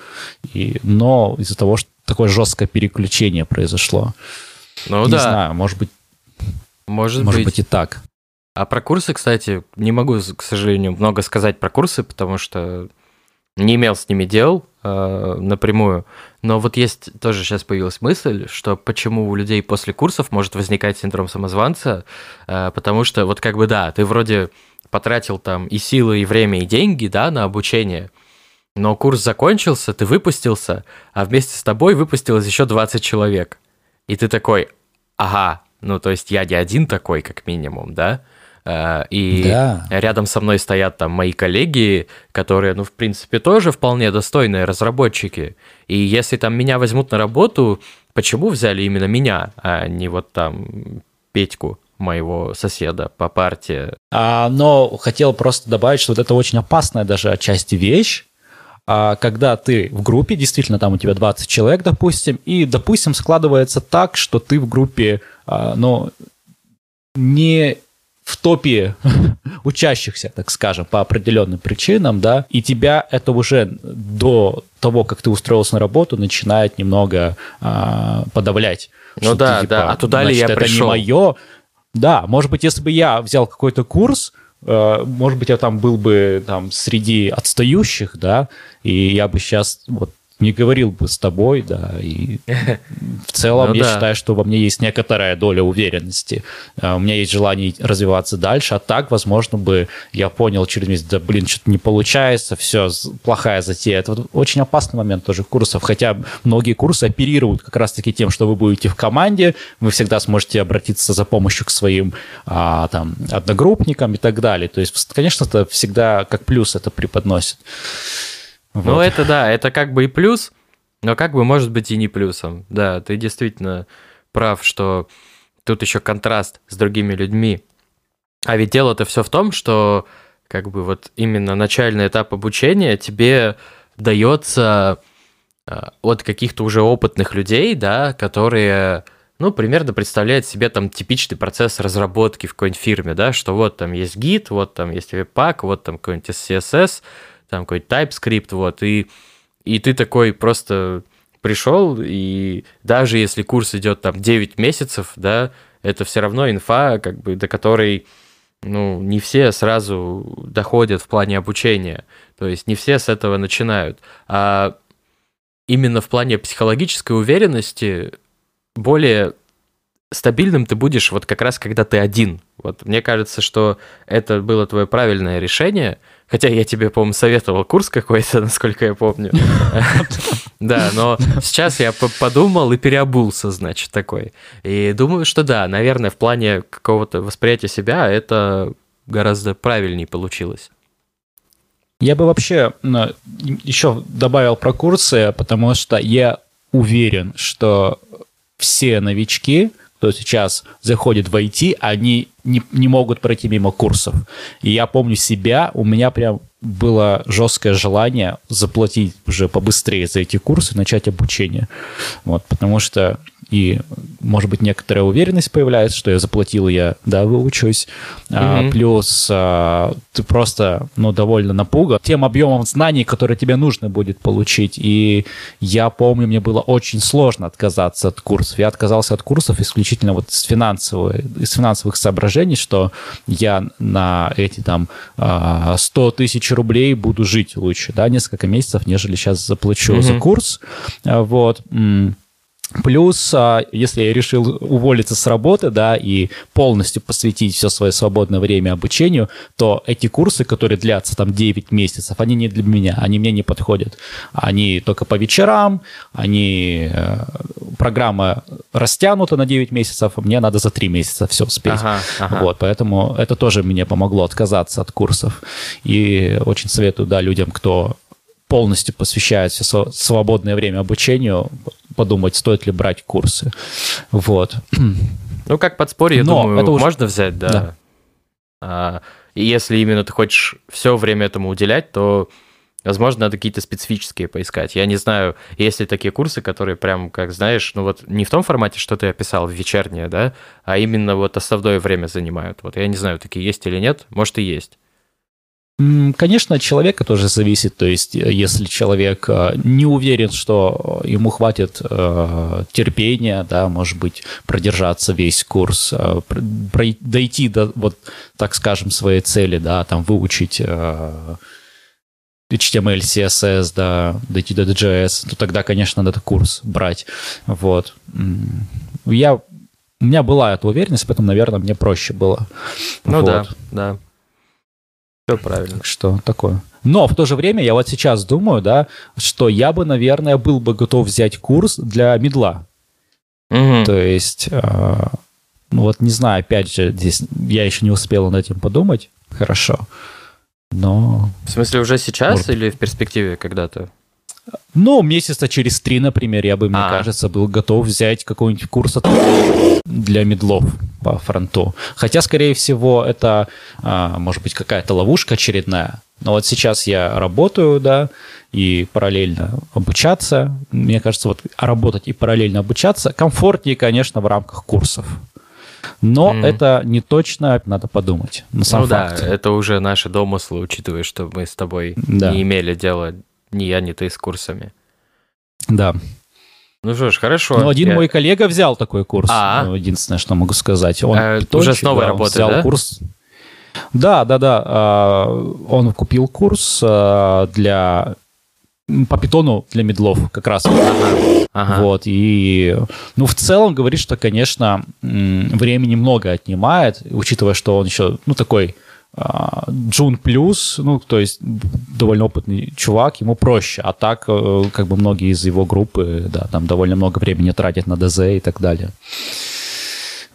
но из-за того, что такое жесткое переключение произошло. Ну, не знаю, может быть и так. А про курсы, кстати, не могу, к сожалению, много сказать про курсы, потому что не имел с ними дел напрямую. Но вот есть тоже сейчас появилась мысль, что почему у людей после курсов может возникать синдром самозванца, потому что вот как бы да, ты вроде потратил там и силы, и время, и деньги, да, на обучение, но курс закончился, ты выпустился, а вместе с тобой выпустилось еще 20 человек. И ты такой, ага, ну то есть я не один такой, как минимум, да? И рядом со мной стоят там мои коллеги, которые, ну, в принципе, тоже вполне достойные разработчики. И если там меня возьмут на работу, почему взяли именно меня, а не вот там Петьку, моего соседа по парте? Но хотел просто добавить, что вот это очень опасная даже отчасти вещь, когда ты в группе, действительно, там у тебя 20 человек, допустим, и, допустим, складывается так, что ты в группе, ну, не... в топе учащихся, так скажем, по определенным причинам, да, и тебя это уже до того, как ты устроился на работу, начинает немного подавлять. Ну да, ты, типа, а туда значит, ли я это пришел? Это не мое. Да, может быть, если бы я взял какой-то курс, может быть, я там был бы там, среди отстающих, да, и я бы сейчас вот не говорил бы с тобой, да, и в целом я считаю, что во мне есть некоторая доля уверенности, у меня есть желание развиваться дальше, а так, возможно, бы я понял через месяц, да, блин, что-то не получается, все, плохая затея. Это вот очень опасный момент тоже курсов, хотя многие курсы оперируют как раз-таки тем, что вы будете в команде, вы всегда сможете обратиться за помощью к своим там, одногруппникам и так далее, то есть, конечно, это всегда как плюс это преподносит. Вот. Ну, это да, это как бы и плюс, но как бы может быть и не плюсом. Да, ты действительно прав, что тут еще контраст с другими людьми. А ведь дело-то все в том, что как бы вот именно начальный этап обучения тебе дается от каких-то уже опытных людей, да, которые, ну, примерно представляют себе там типичный процесс разработки в какой-нибудь фирме, да, что вот там есть Git, вот там есть Webpack, вот там какой-нибудь CSS, там какой-то TypeScript, вот, и ты такой просто пришел, и даже если курс идет там 9 месяцев, да, это все равно инфа, как бы, до которой, ну, не все сразу доходят в плане обучения, то есть не все с этого начинают, а именно в плане психологической уверенности более стабильным ты будешь вот как раз, когда ты один. Вот мне кажется, что это было твое правильное решение, хотя я тебе, по-моему, советовал курс какой-то, насколько я помню. Да, но сейчас я подумал и переобулся, значит, такой. И думаю, что да, наверное, в плане какого-то восприятия себя это гораздо правильнее получилось. Я бы вообще еще добавил про курсы, потому что я уверен, что все новички, кто сейчас заходит в IT, они не могут пройти мимо курсов. И я помню себя, у меня прям было жесткое желание заплатить уже побыстрее за эти курсы, начать обучение. Вот, потому что, и, может быть, некоторая уверенность появляется, что я заплатил, я, да, выучусь. Mm-hmm. Плюс ты просто, ну, довольно напуган тем объемом знаний, которые тебе нужно будет получить. И я помню, мне было очень сложно отказаться от курсов. Я отказался от курсов исключительно вот из финансовых соображений, что я на эти там 100 тысяч рублей буду жить лучше, да, несколько месяцев, нежели сейчас заплачу mm-hmm. за курс. Вот. Плюс, если я решил уволиться с работы, да, и полностью посвятить все свое свободное время обучению, то эти курсы, которые длятся там 9 месяцев, они не для меня, они мне не подходят. Они только по вечерам, они... Программа растянута на 9 месяцев, мне надо за 3 месяца все успеть. Ага. Вот, поэтому это тоже мне помогло отказаться от курсов. И очень советую, да, людям, кто... полностью посвящает все свободное время обучению, подумать, стоит ли брать курсы. Вот. Ну, как подспорье, я думаю, это уже... можно взять, да. Да. И если именно ты хочешь все время этому уделять, то, возможно, надо какие-то специфические поискать. Я не знаю, есть ли такие курсы, которые прям, как знаешь, ну вот не в том формате, что ты описал, в вечернее, да, а именно вот основное время занимают. Вот я не знаю, такие есть или нет, может и есть. Конечно, от человека тоже зависит, то есть если человек не уверен, что ему хватит терпения, да, может быть, продержаться весь курс, дойти до, вот, так скажем, своей цели, да, там, выучить HTML, CSS, да, дойти до JS, то тогда, конечно, надо курс брать, вот. У меня была эта уверенность, поэтому, наверное, мне проще было. Ну вот. Да. Все правильно. Что такое? Но в то же время я вот сейчас думаю, да, что я бы, наверное, был бы готов взять курс для мидла. Угу. То есть, ну вот не знаю, опять же, здесь я еще не успел над этим подумать. Хорошо. Но... В смысле, уже сейчас может... или в перспективе когда-то? Ну, месяца через 3, например, я бы, мне кажется, был готов взять какой-нибудь курс для мидлов по фронту. Хотя, скорее всего, это, может быть, какая-то ловушка очередная. Но вот сейчас я работаю, да, и параллельно обучаться. Мне кажется, вот работать и параллельно обучаться комфортнее, конечно, в рамках курсов. Но это не точно, надо подумать. На самом факт. Да, это уже наши домыслы, учитывая, что мы с тобой не имели дела... Ни я, ни ты с курсами. Да. Ну что ж, хорошо. Но один мой коллега взял такой курс. Ну, единственное, что могу сказать. Он уже с новой работы, да? Курс. Да. Он купил курс для... по питону для мидлов как раз. Вот. И, ну, в целом говорит, что, конечно, времени много отнимает, учитывая, что он еще, ну, такой джун плюс, ну, то есть довольно опытный чувак, ему проще. А так, как бы, многие из его группы, да, там довольно много времени тратят на ДЗ и так далее.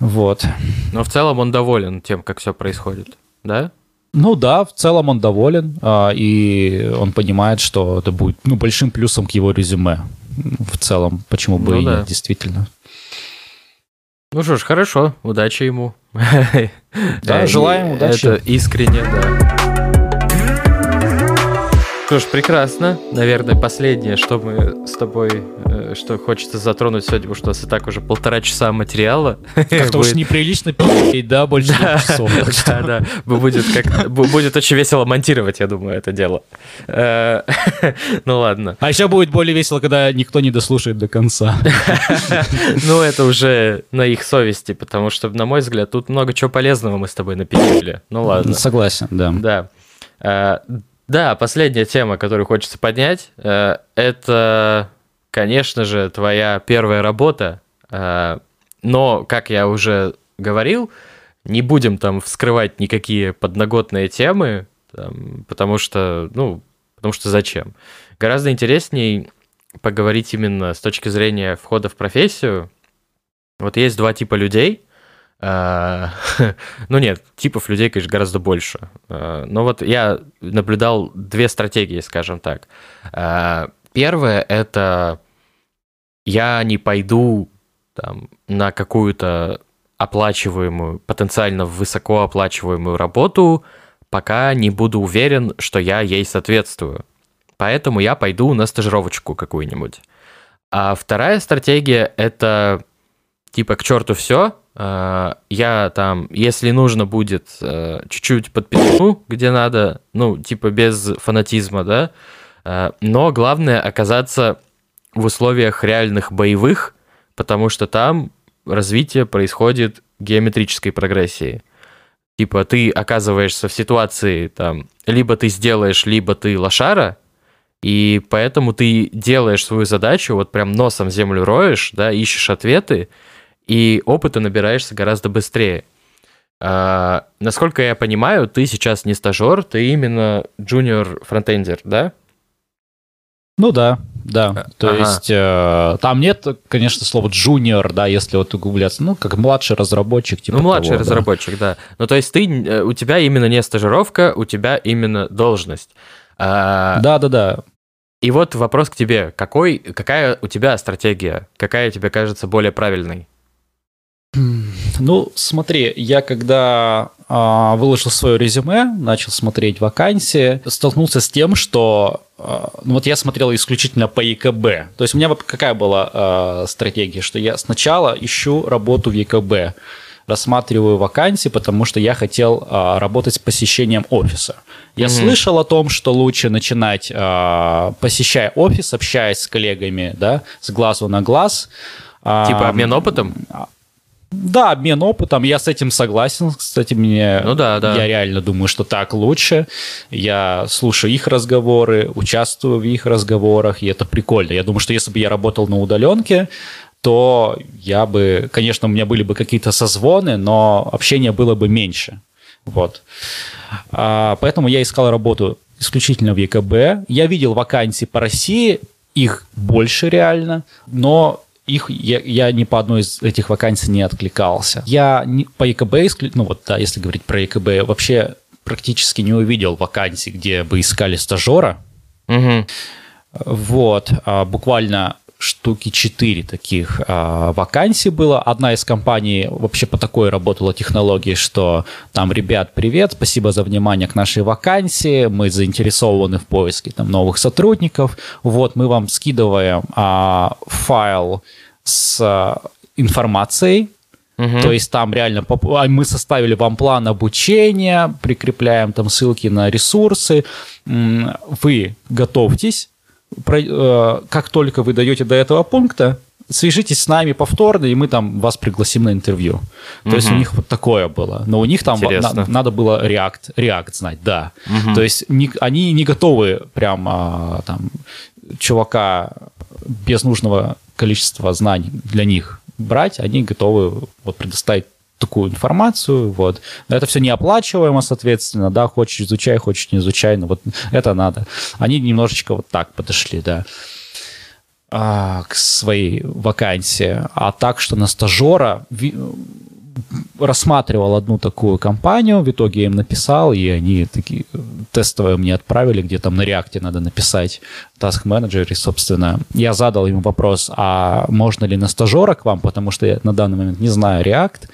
Вот. Но в целом он доволен тем, как все происходит, да? Ну да, в целом он доволен, и он понимает, что это будет, ну, большим плюсом к его резюме. В целом, почему бы и нет, действительно. Ну что ж, хорошо, удачи ему. Да, желаем удачи. Это искренне, да. Что ж, прекрасно. Наверное, последнее, что мы с тобой, что хочется затронуть сегодня, потому что у нас и так уже 1,5 часа материала. Как-то уж неприлично пить, да, больше 2 часов. Да, будет очень весело монтировать, я думаю, это дело. Ну ладно. А еще будет более весело, когда никто не дослушает до конца. Ну это уже на их совести, потому что, на мой взгляд, тут много чего полезного мы с тобой напилили. Ну ладно. Согласен, да. Да. Да, последняя тема, которую хочется поднять, это... Конечно же, твоя первая работа, но, как я уже говорил, не будем там вскрывать никакие подноготные темы, потому что, ну, потому что зачем? Гораздо интересней поговорить именно с точки зрения входа в профессию. Вот есть 2 типа людей. Ну нет, типов людей, конечно, гораздо больше. Но вот я наблюдал 2 стратегии, скажем так. Первое – это я не пойду там на какую-то оплачиваемую, потенциально высокооплачиваемую работу, пока не буду уверен, что я ей соответствую. Поэтому я пойду на стажировочку какую-нибудь. А вторая стратегия – это типа к черту все. Я там, если нужно будет, чуть-чуть подпишу, где надо, ну типа без фанатизма, да. Но главное оказаться в условиях реальных боевых, потому что там развитие происходит геометрической прогрессией. Типа ты оказываешься в ситуации, там, либо ты сделаешь, либо ты лошара, и поэтому ты делаешь свою задачу, вот прям носом землю роешь, да, ищешь ответы, и опыта набираешься гораздо быстрее. Насколько я понимаю, ты сейчас не стажер, ты именно джуниор-фронтендер, да? Ну да. То есть там нет, конечно, слова джуниор, да, если вот углубляться, ну, как младший разработчик. Типа ну, младший того, разработчик, да. Ну, то есть ты, у тебя именно не стажировка, у тебя именно должность. Да. И вот вопрос к тебе. Какая у тебя стратегия? Какая тебе кажется более правильной? Ну, смотри, я когда выложил свое резюме, начал смотреть вакансии, столкнулся с тем, что вот я смотрел исключительно по ЕКБ. То есть у меня какая была стратегия, что я сначала ищу работу в ЕКБ, рассматриваю вакансии, потому что я хотел работать с посещением офиса. Я слышал о том, что лучше начинать, посещая офис, общаясь с коллегами, да, с глазу на глаз. Типа обмен опытом? Да, обмен опытом, я с этим согласен, кстати, мне, я реально думаю, что так лучше, я слушаю их разговоры, участвую в их разговорах, и это прикольно. Я думаю, что если бы я работал на удаленке, то я бы, конечно, у меня были бы какие-то созвоны, но общения было бы меньше, вот. Поэтому я искал работу исключительно в ЕКБ, я видел вакансии по России, их больше реально, но... Я ни по одной из этих вакансий не откликался. Я по ЕКБ, если говорить про ЕКБ, вообще практически не увидел вакансий, где бы искали стажера. Угу. Вот, буквально штуки 4 таких вакансий было. Одна из компаний вообще по такой работала технологии, что там, ребят, привет, спасибо за внимание к нашей вакансии, мы заинтересованы в поиске там новых сотрудников, вот, мы вам скидываем файл с информацией, то есть там реально мы составили вам план обучения, прикрепляем там ссылки на ресурсы, вы готовьтесь. как только вы дойдете до этого пункта, свяжитесь с нами повторно, и мы там вас пригласим на интервью. То есть у них вот такое было. Но у них там надо было React знать, да. То есть они не готовы прям там чувака без нужного количества знаний для них брать, они готовы вот предоставить такую информацию, вот. Но это все неоплачиваемо, соответственно, да, хочешь изучай, хочешь не изучай, но вот это надо. Они немножечко вот так подошли, да, к своей вакансии. А так, что на стажера рассматривал одну такую компанию, в итоге я им написал, и они такие тестовые мне отправили, где там на React надо написать task manager, и, собственно, я задал ему вопрос, а можно ли на стажера к вам, потому что я на данный момент не знаю React,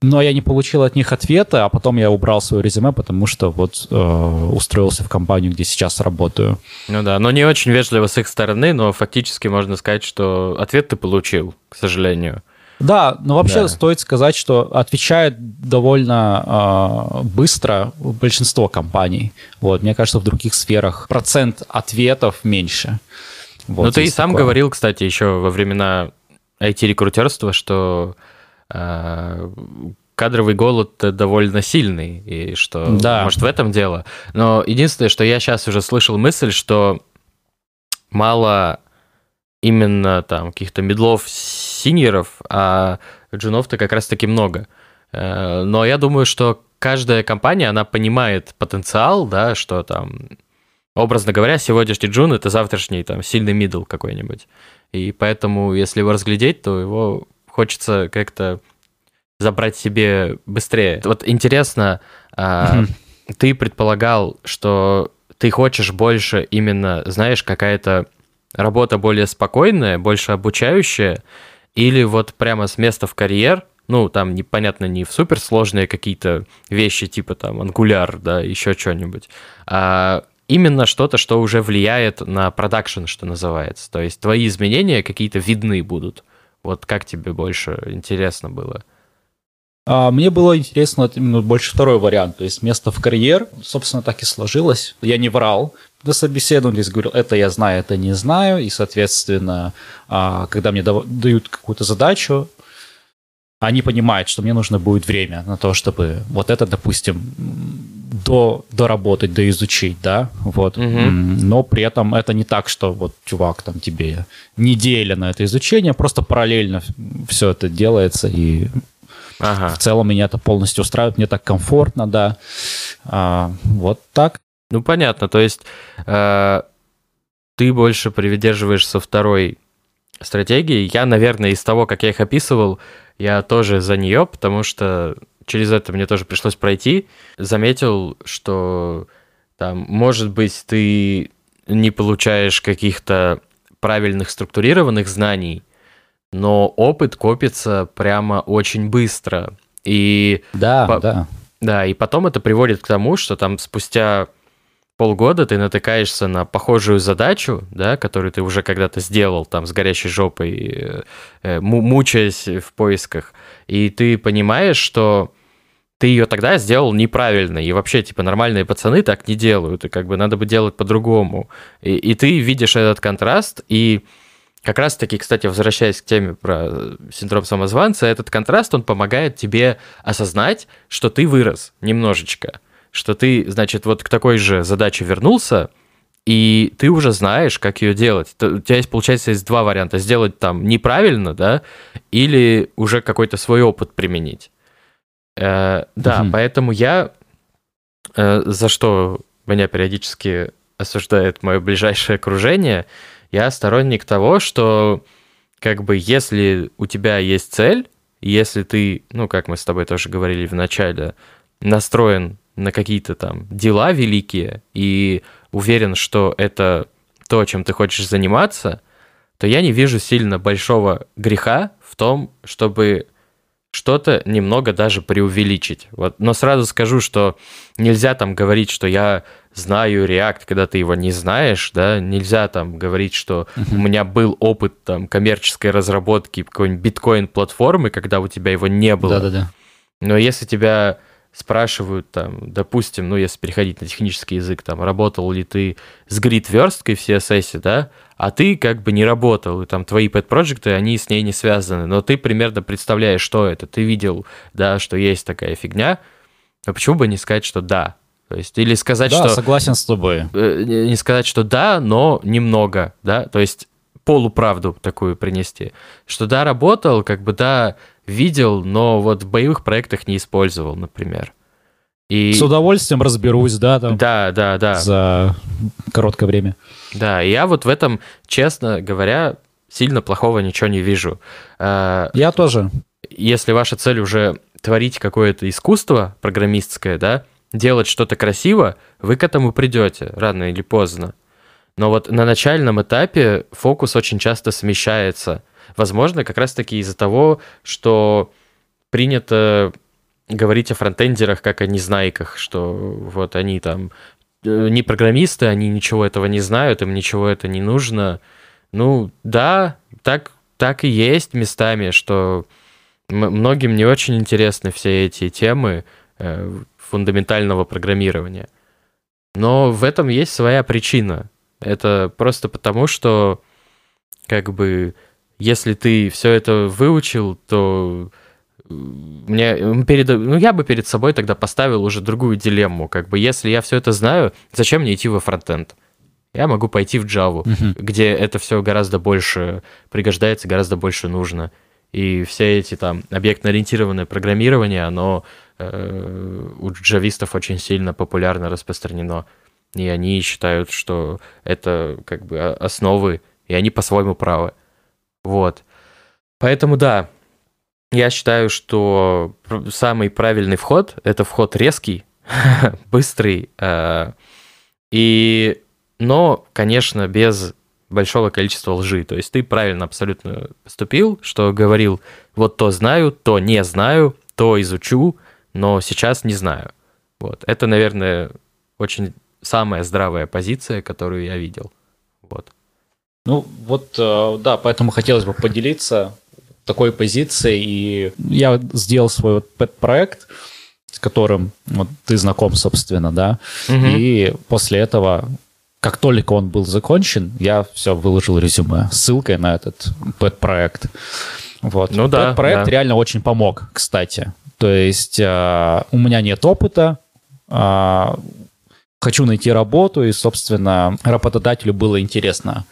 но я не получил от них ответа, а потом я убрал свое резюме, потому что вот устроился в компанию, где сейчас работаю. Ну да, но не очень вежливо с их стороны, но фактически можно сказать, что ответ ты получил, к сожалению. Да, но вообще стоит сказать, что отвечает довольно быстро большинство компаний. Вот, мне кажется, в других сферах процент ответов меньше. Вот, ну, ты и сам говорил, кстати, еще во времена IT-рекрутерства, что кадровый голод довольно сильный, и что, может, в этом дело. Но единственное, что я сейчас уже слышал мысль, что мало именно там каких-то медлов, синьоров, а джунов-то как раз-таки много. Но я думаю, что каждая компания, она понимает потенциал, да, что там, образно говоря, сегодняшний джун — это завтрашний там сильный мидл какой-нибудь. И поэтому, если его разглядеть, то его хочется как-то забрать себе быстрее. Вот интересно, ты предполагал, что ты хочешь больше именно, знаешь, какая-то работа более спокойная, больше обучающая, или вот прямо с места в карьер, ну, там, непонятно, не в суперсложные какие-то вещи, типа там Angular, да, еще что-нибудь, а именно что-то, что уже влияет на продакшн, что называется. То есть твои изменения какие-то видны будут. Вот как тебе больше интересно было? Мне было интересно больше второй вариант, то есть место в карьер, собственно, так и сложилось, я не врал, на собеседовании говорил, это я знаю, это не знаю, и, соответственно, когда мне дают какую-то задачу, они понимают, что мне нужно будет время на то, чтобы вот это, допустим, доработать, доизучить, да, вот, но при этом это не так, что вот, чувак, там тебе неделя на это изучение, просто параллельно все это делается, и в целом меня это полностью устраивает, мне так комфортно, да. Вот так. Ну, понятно, то есть ты больше придерживаешься второй стратегии. Я, наверное, из того, как я их описывал, я тоже за нее, потому что через это мне тоже пришлось пройти. Заметил, что там, может быть, ты не получаешь каких-то правильных структурированных знаний, но опыт копится прямо очень быстро. И да, и потом это приводит к тому, что там спустя полгода ты натыкаешься на похожую задачу, да, которую ты уже когда-то сделал там с горящей жопой, мучаясь в поисках, и ты понимаешь, что ты ее тогда сделал неправильно, и вообще, типа, нормальные пацаны так не делают, и как бы надо бы делать по-другому. И ты видишь этот контраст, и как раз-таки, кстати, возвращаясь к теме про синдром самозванца, этот контраст, он помогает тебе осознать, что ты вырос немножечко, что ты, значит, вот к такой же задаче вернулся, и ты уже знаешь, как ее делать. У тебя есть, получается, есть два варианта. Сделать там неправильно, да, или уже какой-то свой опыт применить. Да, поэтому я, за что меня периодически осуждает мое ближайшее окружение, я сторонник того, что как бы если у тебя есть цель, если ты, ну, как мы с тобой тоже говорили в начале, настроен на какие-то там дела великие и уверен, что это то, чем ты хочешь заниматься, то я не вижу сильно большого греха в том, чтобы что-то немного даже преувеличить. Вот. Но сразу скажу, что нельзя там говорить, что я знаю React, когда ты его не знаешь, да, нельзя там говорить, что у меня был опыт там коммерческой разработки какой-нибудь биткоин-платформы, когда у тебя его не было. Но если тебя спрашивают, там, допустим, ну, если переходить на технический язык, там, работал ли ты с грид-версткой в CSS, да, а ты как бы не работал, и там твои пэт-проджекты, они с ней не связаны, но ты примерно представляешь, что это, ты видел, да, что есть такая фигня, но почему бы не сказать, что да, то есть, или сказать, да, что... Да, согласен с тобой. Не сказать, что да, но немного, да, то есть полуправду такую принести, что да, работал, как бы да, видел, но вот в боевых проектах не использовал, например. И... С удовольствием разберусь, да, там. Да. За короткое время. Да, я вот в этом, честно говоря, сильно плохого ничего не вижу. Я тоже. Если ваша цель уже творить какое-то искусство программистское, да, делать что-то красиво, вы к этому придете рано или поздно. Но вот на начальном этапе фокус очень часто смещается. Возможно, как раз-таки из-за того, что принято говорить о фронтендерах как о незнайках, что вот они там не программисты, они ничего этого не знают, им ничего это не нужно. Ну да, так и есть местами, что многим не очень интересны все эти темы фундаментального программирования. Но в этом есть своя причина. Это просто потому, что как бы... Если ты все это выучил, то я бы перед собой тогда поставил уже другую дилемму. Как бы, если я все это знаю, зачем мне идти во фронтенд? Я могу пойти в Java, где это все гораздо больше пригождается, гораздо больше нужно. И все эти там объектно-ориентированное программирование, оно у джавистов очень сильно популярно распространено. И они считают, что это как бы основы, и они по-своему правы. Вот. Поэтому да, я считаю, что самый правильный вход — это вход резкий, быстрый, но, конечно, без большого количества лжи. То есть ты правильно абсолютно поступил, что говорил, вот то знаю, то не знаю, то изучу, но сейчас не знаю. Вот. Это, наверное, очень самая здравая позиция, которую я видел. Вот. Ну вот, да, поэтому хотелось бы поделиться такой позицией. И я сделал свой вот пэт-проект, с которым вот, ты знаком, собственно, да. И после этого, как только он был закончен, я все выложил резюме с ссылкой на этот пэт-проект. Вот. Ну, да, пэт-проект реально очень помог, кстати. То есть у меня нет опыта, хочу найти работу, и, собственно, работодателю было интересно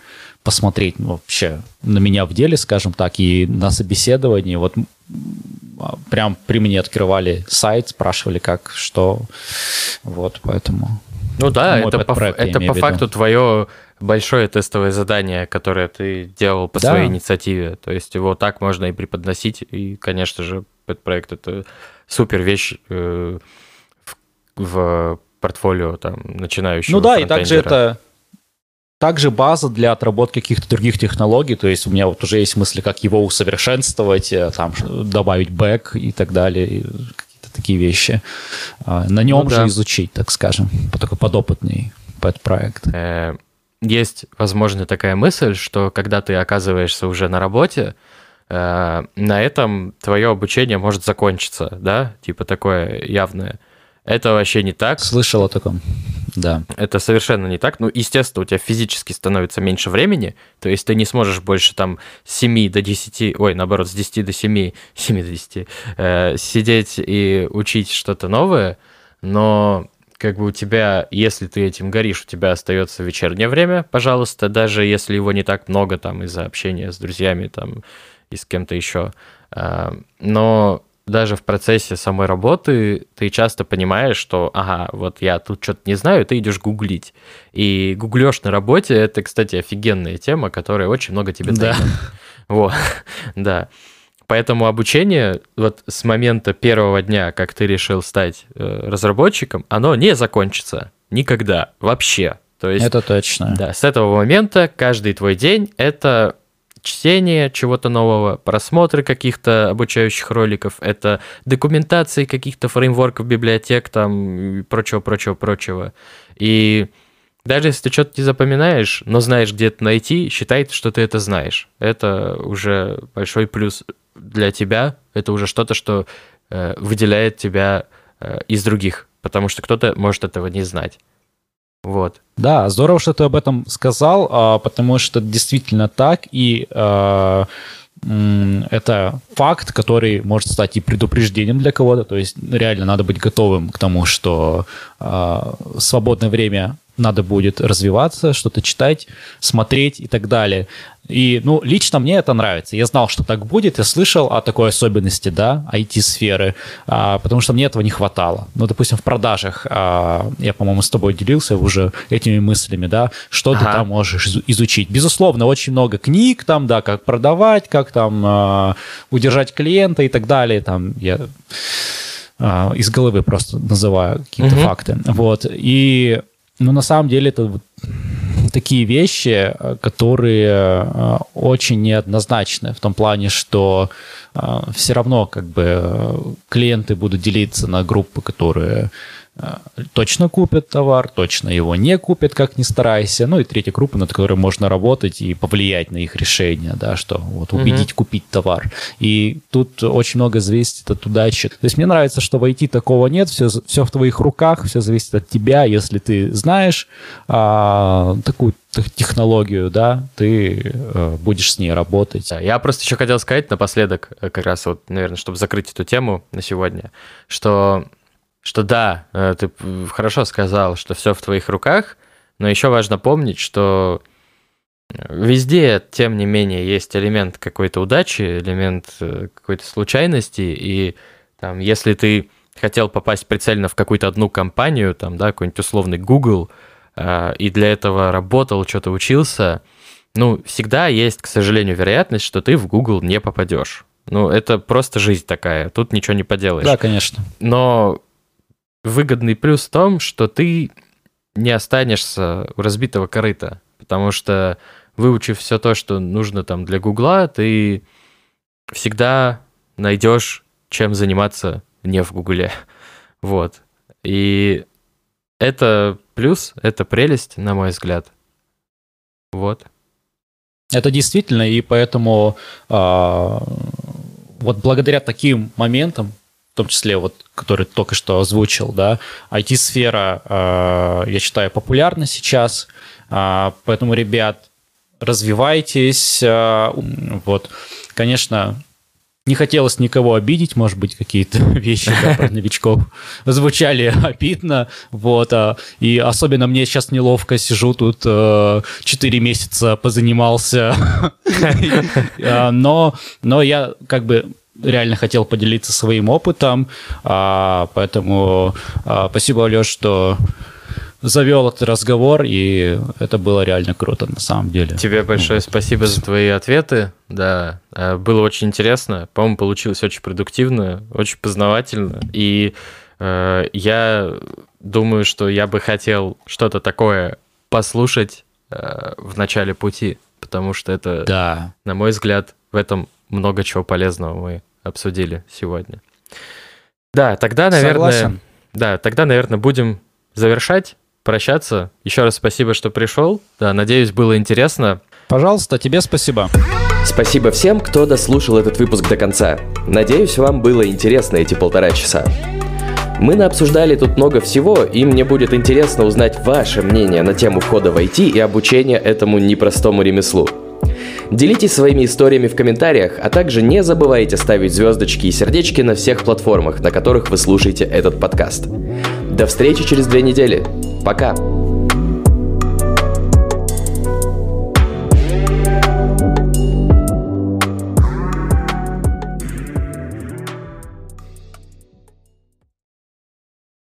посмотреть вообще на меня в деле, скажем так, и на собеседовании. Вот прям при мне открывали сайт, спрашивали, как, что. Вот, поэтому... Ну да, это по факту твое большое тестовое задание, которое ты делал по своей инициативе. То есть его так можно и преподносить. И, конечно же, этот проект — это супер вещь в портфолио там начинающего. Ну да, и также это... Также база для отработки каких-то других технологий, то есть у меня вот уже есть мысли, как его усовершенствовать, там, добавить бэк и так далее, и какие-то такие вещи. На нем же изучить, так скажем, такой подопытный пэт-проект. Есть, возможно, такая мысль, что когда ты оказываешься уже на работе, на этом твое обучение может закончиться, да, типа такое явное. Это вообще не так. Слышал о таком, да. Это совершенно не так. Ну, естественно, у тебя физически становится меньше времени, то есть ты не сможешь больше там с 7 до 10, ой, наоборот, с 10 до 7, 7 до 10, сидеть и учить что-то новое, но как бы у тебя, если ты этим горишь, у тебя остается вечернее время, пожалуйста, даже если его не так много там из-за общения с друзьями там и с кем-то еще, но... Даже в процессе самой работы ты часто понимаешь, что, ага, вот я тут что-то не знаю, ты идешь гуглить. И гуглёшь на работе, это, кстати, офигенная тема, которая очень много тебе дает. Вот, да. Поэтому обучение вот с момента первого дня, как ты решил стать разработчиком, оно не закончится никогда вообще. То есть, это точно. Да, с этого момента каждый твой день — это... чтение чего-то нового, просмотры каких-то обучающих роликов, это документации каких-то фреймворков, библиотек там и прочего. И даже если ты что-то не запоминаешь, но знаешь, где это найти, считай, что ты это знаешь. Это уже большой плюс для тебя, это уже что-то, что выделяет тебя из других, потому что кто-то может этого не знать. Вот. Да, здорово, что ты об этом сказал, потому что действительно так, и это факт, который может стать и предупреждением для кого-то, то есть реально надо быть готовым к тому, что в свободное время надо будет развиваться, что-то читать, смотреть и так далее. И, ну, лично мне это нравится. Я знал, что так будет, я слышал о такой особенности, да, IT-сферы, потому что мне этого не хватало. Ну, допустим, в продажах, я, по-моему, с тобой делился уже этими мыслями, да, что ты там можешь изучить. Безусловно, очень много книг там, да, как продавать, как там удержать клиента и так далее, там, я... из головы просто называю какие-то факты. Вот, и... Но на самом деле это такие вещи, которые очень неоднозначны в том плане, что все равно как бы клиенты будут делиться на группы, которые точно купят товар, точно его не купят, как ни старайся. Ну и третья группа, над которой можно работать и повлиять на их решение, да, что вот убедить купить товар. И тут очень много зависит от удачи. То есть мне нравится, что в IT такого нет, все в твоих руках, все зависит от тебя. Если ты знаешь такую технологию, да, ты будешь с ней работать. Я просто еще хотел сказать напоследок, как раз вот, наверное, чтобы закрыть эту тему на сегодня, что да, ты хорошо сказал, что все в твоих руках, но еще важно помнить, что везде, тем не менее, есть элемент какой-то удачи, элемент какой-то случайности, и там, если ты хотел попасть прицельно в какую-то одну компанию, там, да, какой-нибудь условный Google, и для этого работал, что-то учился, ну, всегда есть, к сожалению, вероятность, что ты в Google не попадешь. Ну, это просто жизнь такая, тут ничего не поделаешь. Да, конечно. Но... выгодный плюс в том, что ты не останешься у разбитого корыта, потому что, выучив все то, что нужно там для Гугла, ты всегда найдешь, чем заниматься не в Гугле. Вот. И это плюс, это прелесть, на мой взгляд. Вот. Это действительно, и поэтому вот благодаря таким моментам, в том числе, вот, который только что озвучил, да, IT-сфера, я считаю, популярна сейчас, поэтому, ребят, развивайтесь, вот, конечно, не хотелось никого обидеть, может быть, какие-то вещи, да, про новичков звучали обидно, вот, и особенно мне сейчас неловко, сижу тут 4 месяца позанимался, но я как бы... реально хотел поделиться своим опытом, поэтому спасибо, Алёш, что завел этот разговор, и это было реально круто на самом деле. Тебе большое спасибо за твои ответы, да, было очень интересно, по-моему, получилось очень продуктивно, очень познавательно, и я думаю, что я бы хотел что-то такое послушать в начале пути, потому что это, да, на мой взгляд, в этом много чего полезного мы обсудили сегодня. Да, тогда, наверное... Согласен. Да, тогда, наверное, будем завершать, прощаться. Еще раз спасибо, что пришел. Да, надеюсь, было интересно. Пожалуйста, тебе спасибо. Спасибо всем, кто дослушал этот выпуск до конца. Надеюсь, вам было интересно эти 1,5 часа. Мы наобсуждали тут много всего, и мне будет интересно узнать ваше мнение на тему входа в IT и обучения этому непростому ремеслу. Делитесь своими историями в комментариях, а также не забывайте ставить звездочки и сердечки на всех платформах, на которых вы слушаете этот подкаст. До встречи через 2 недели. Пока!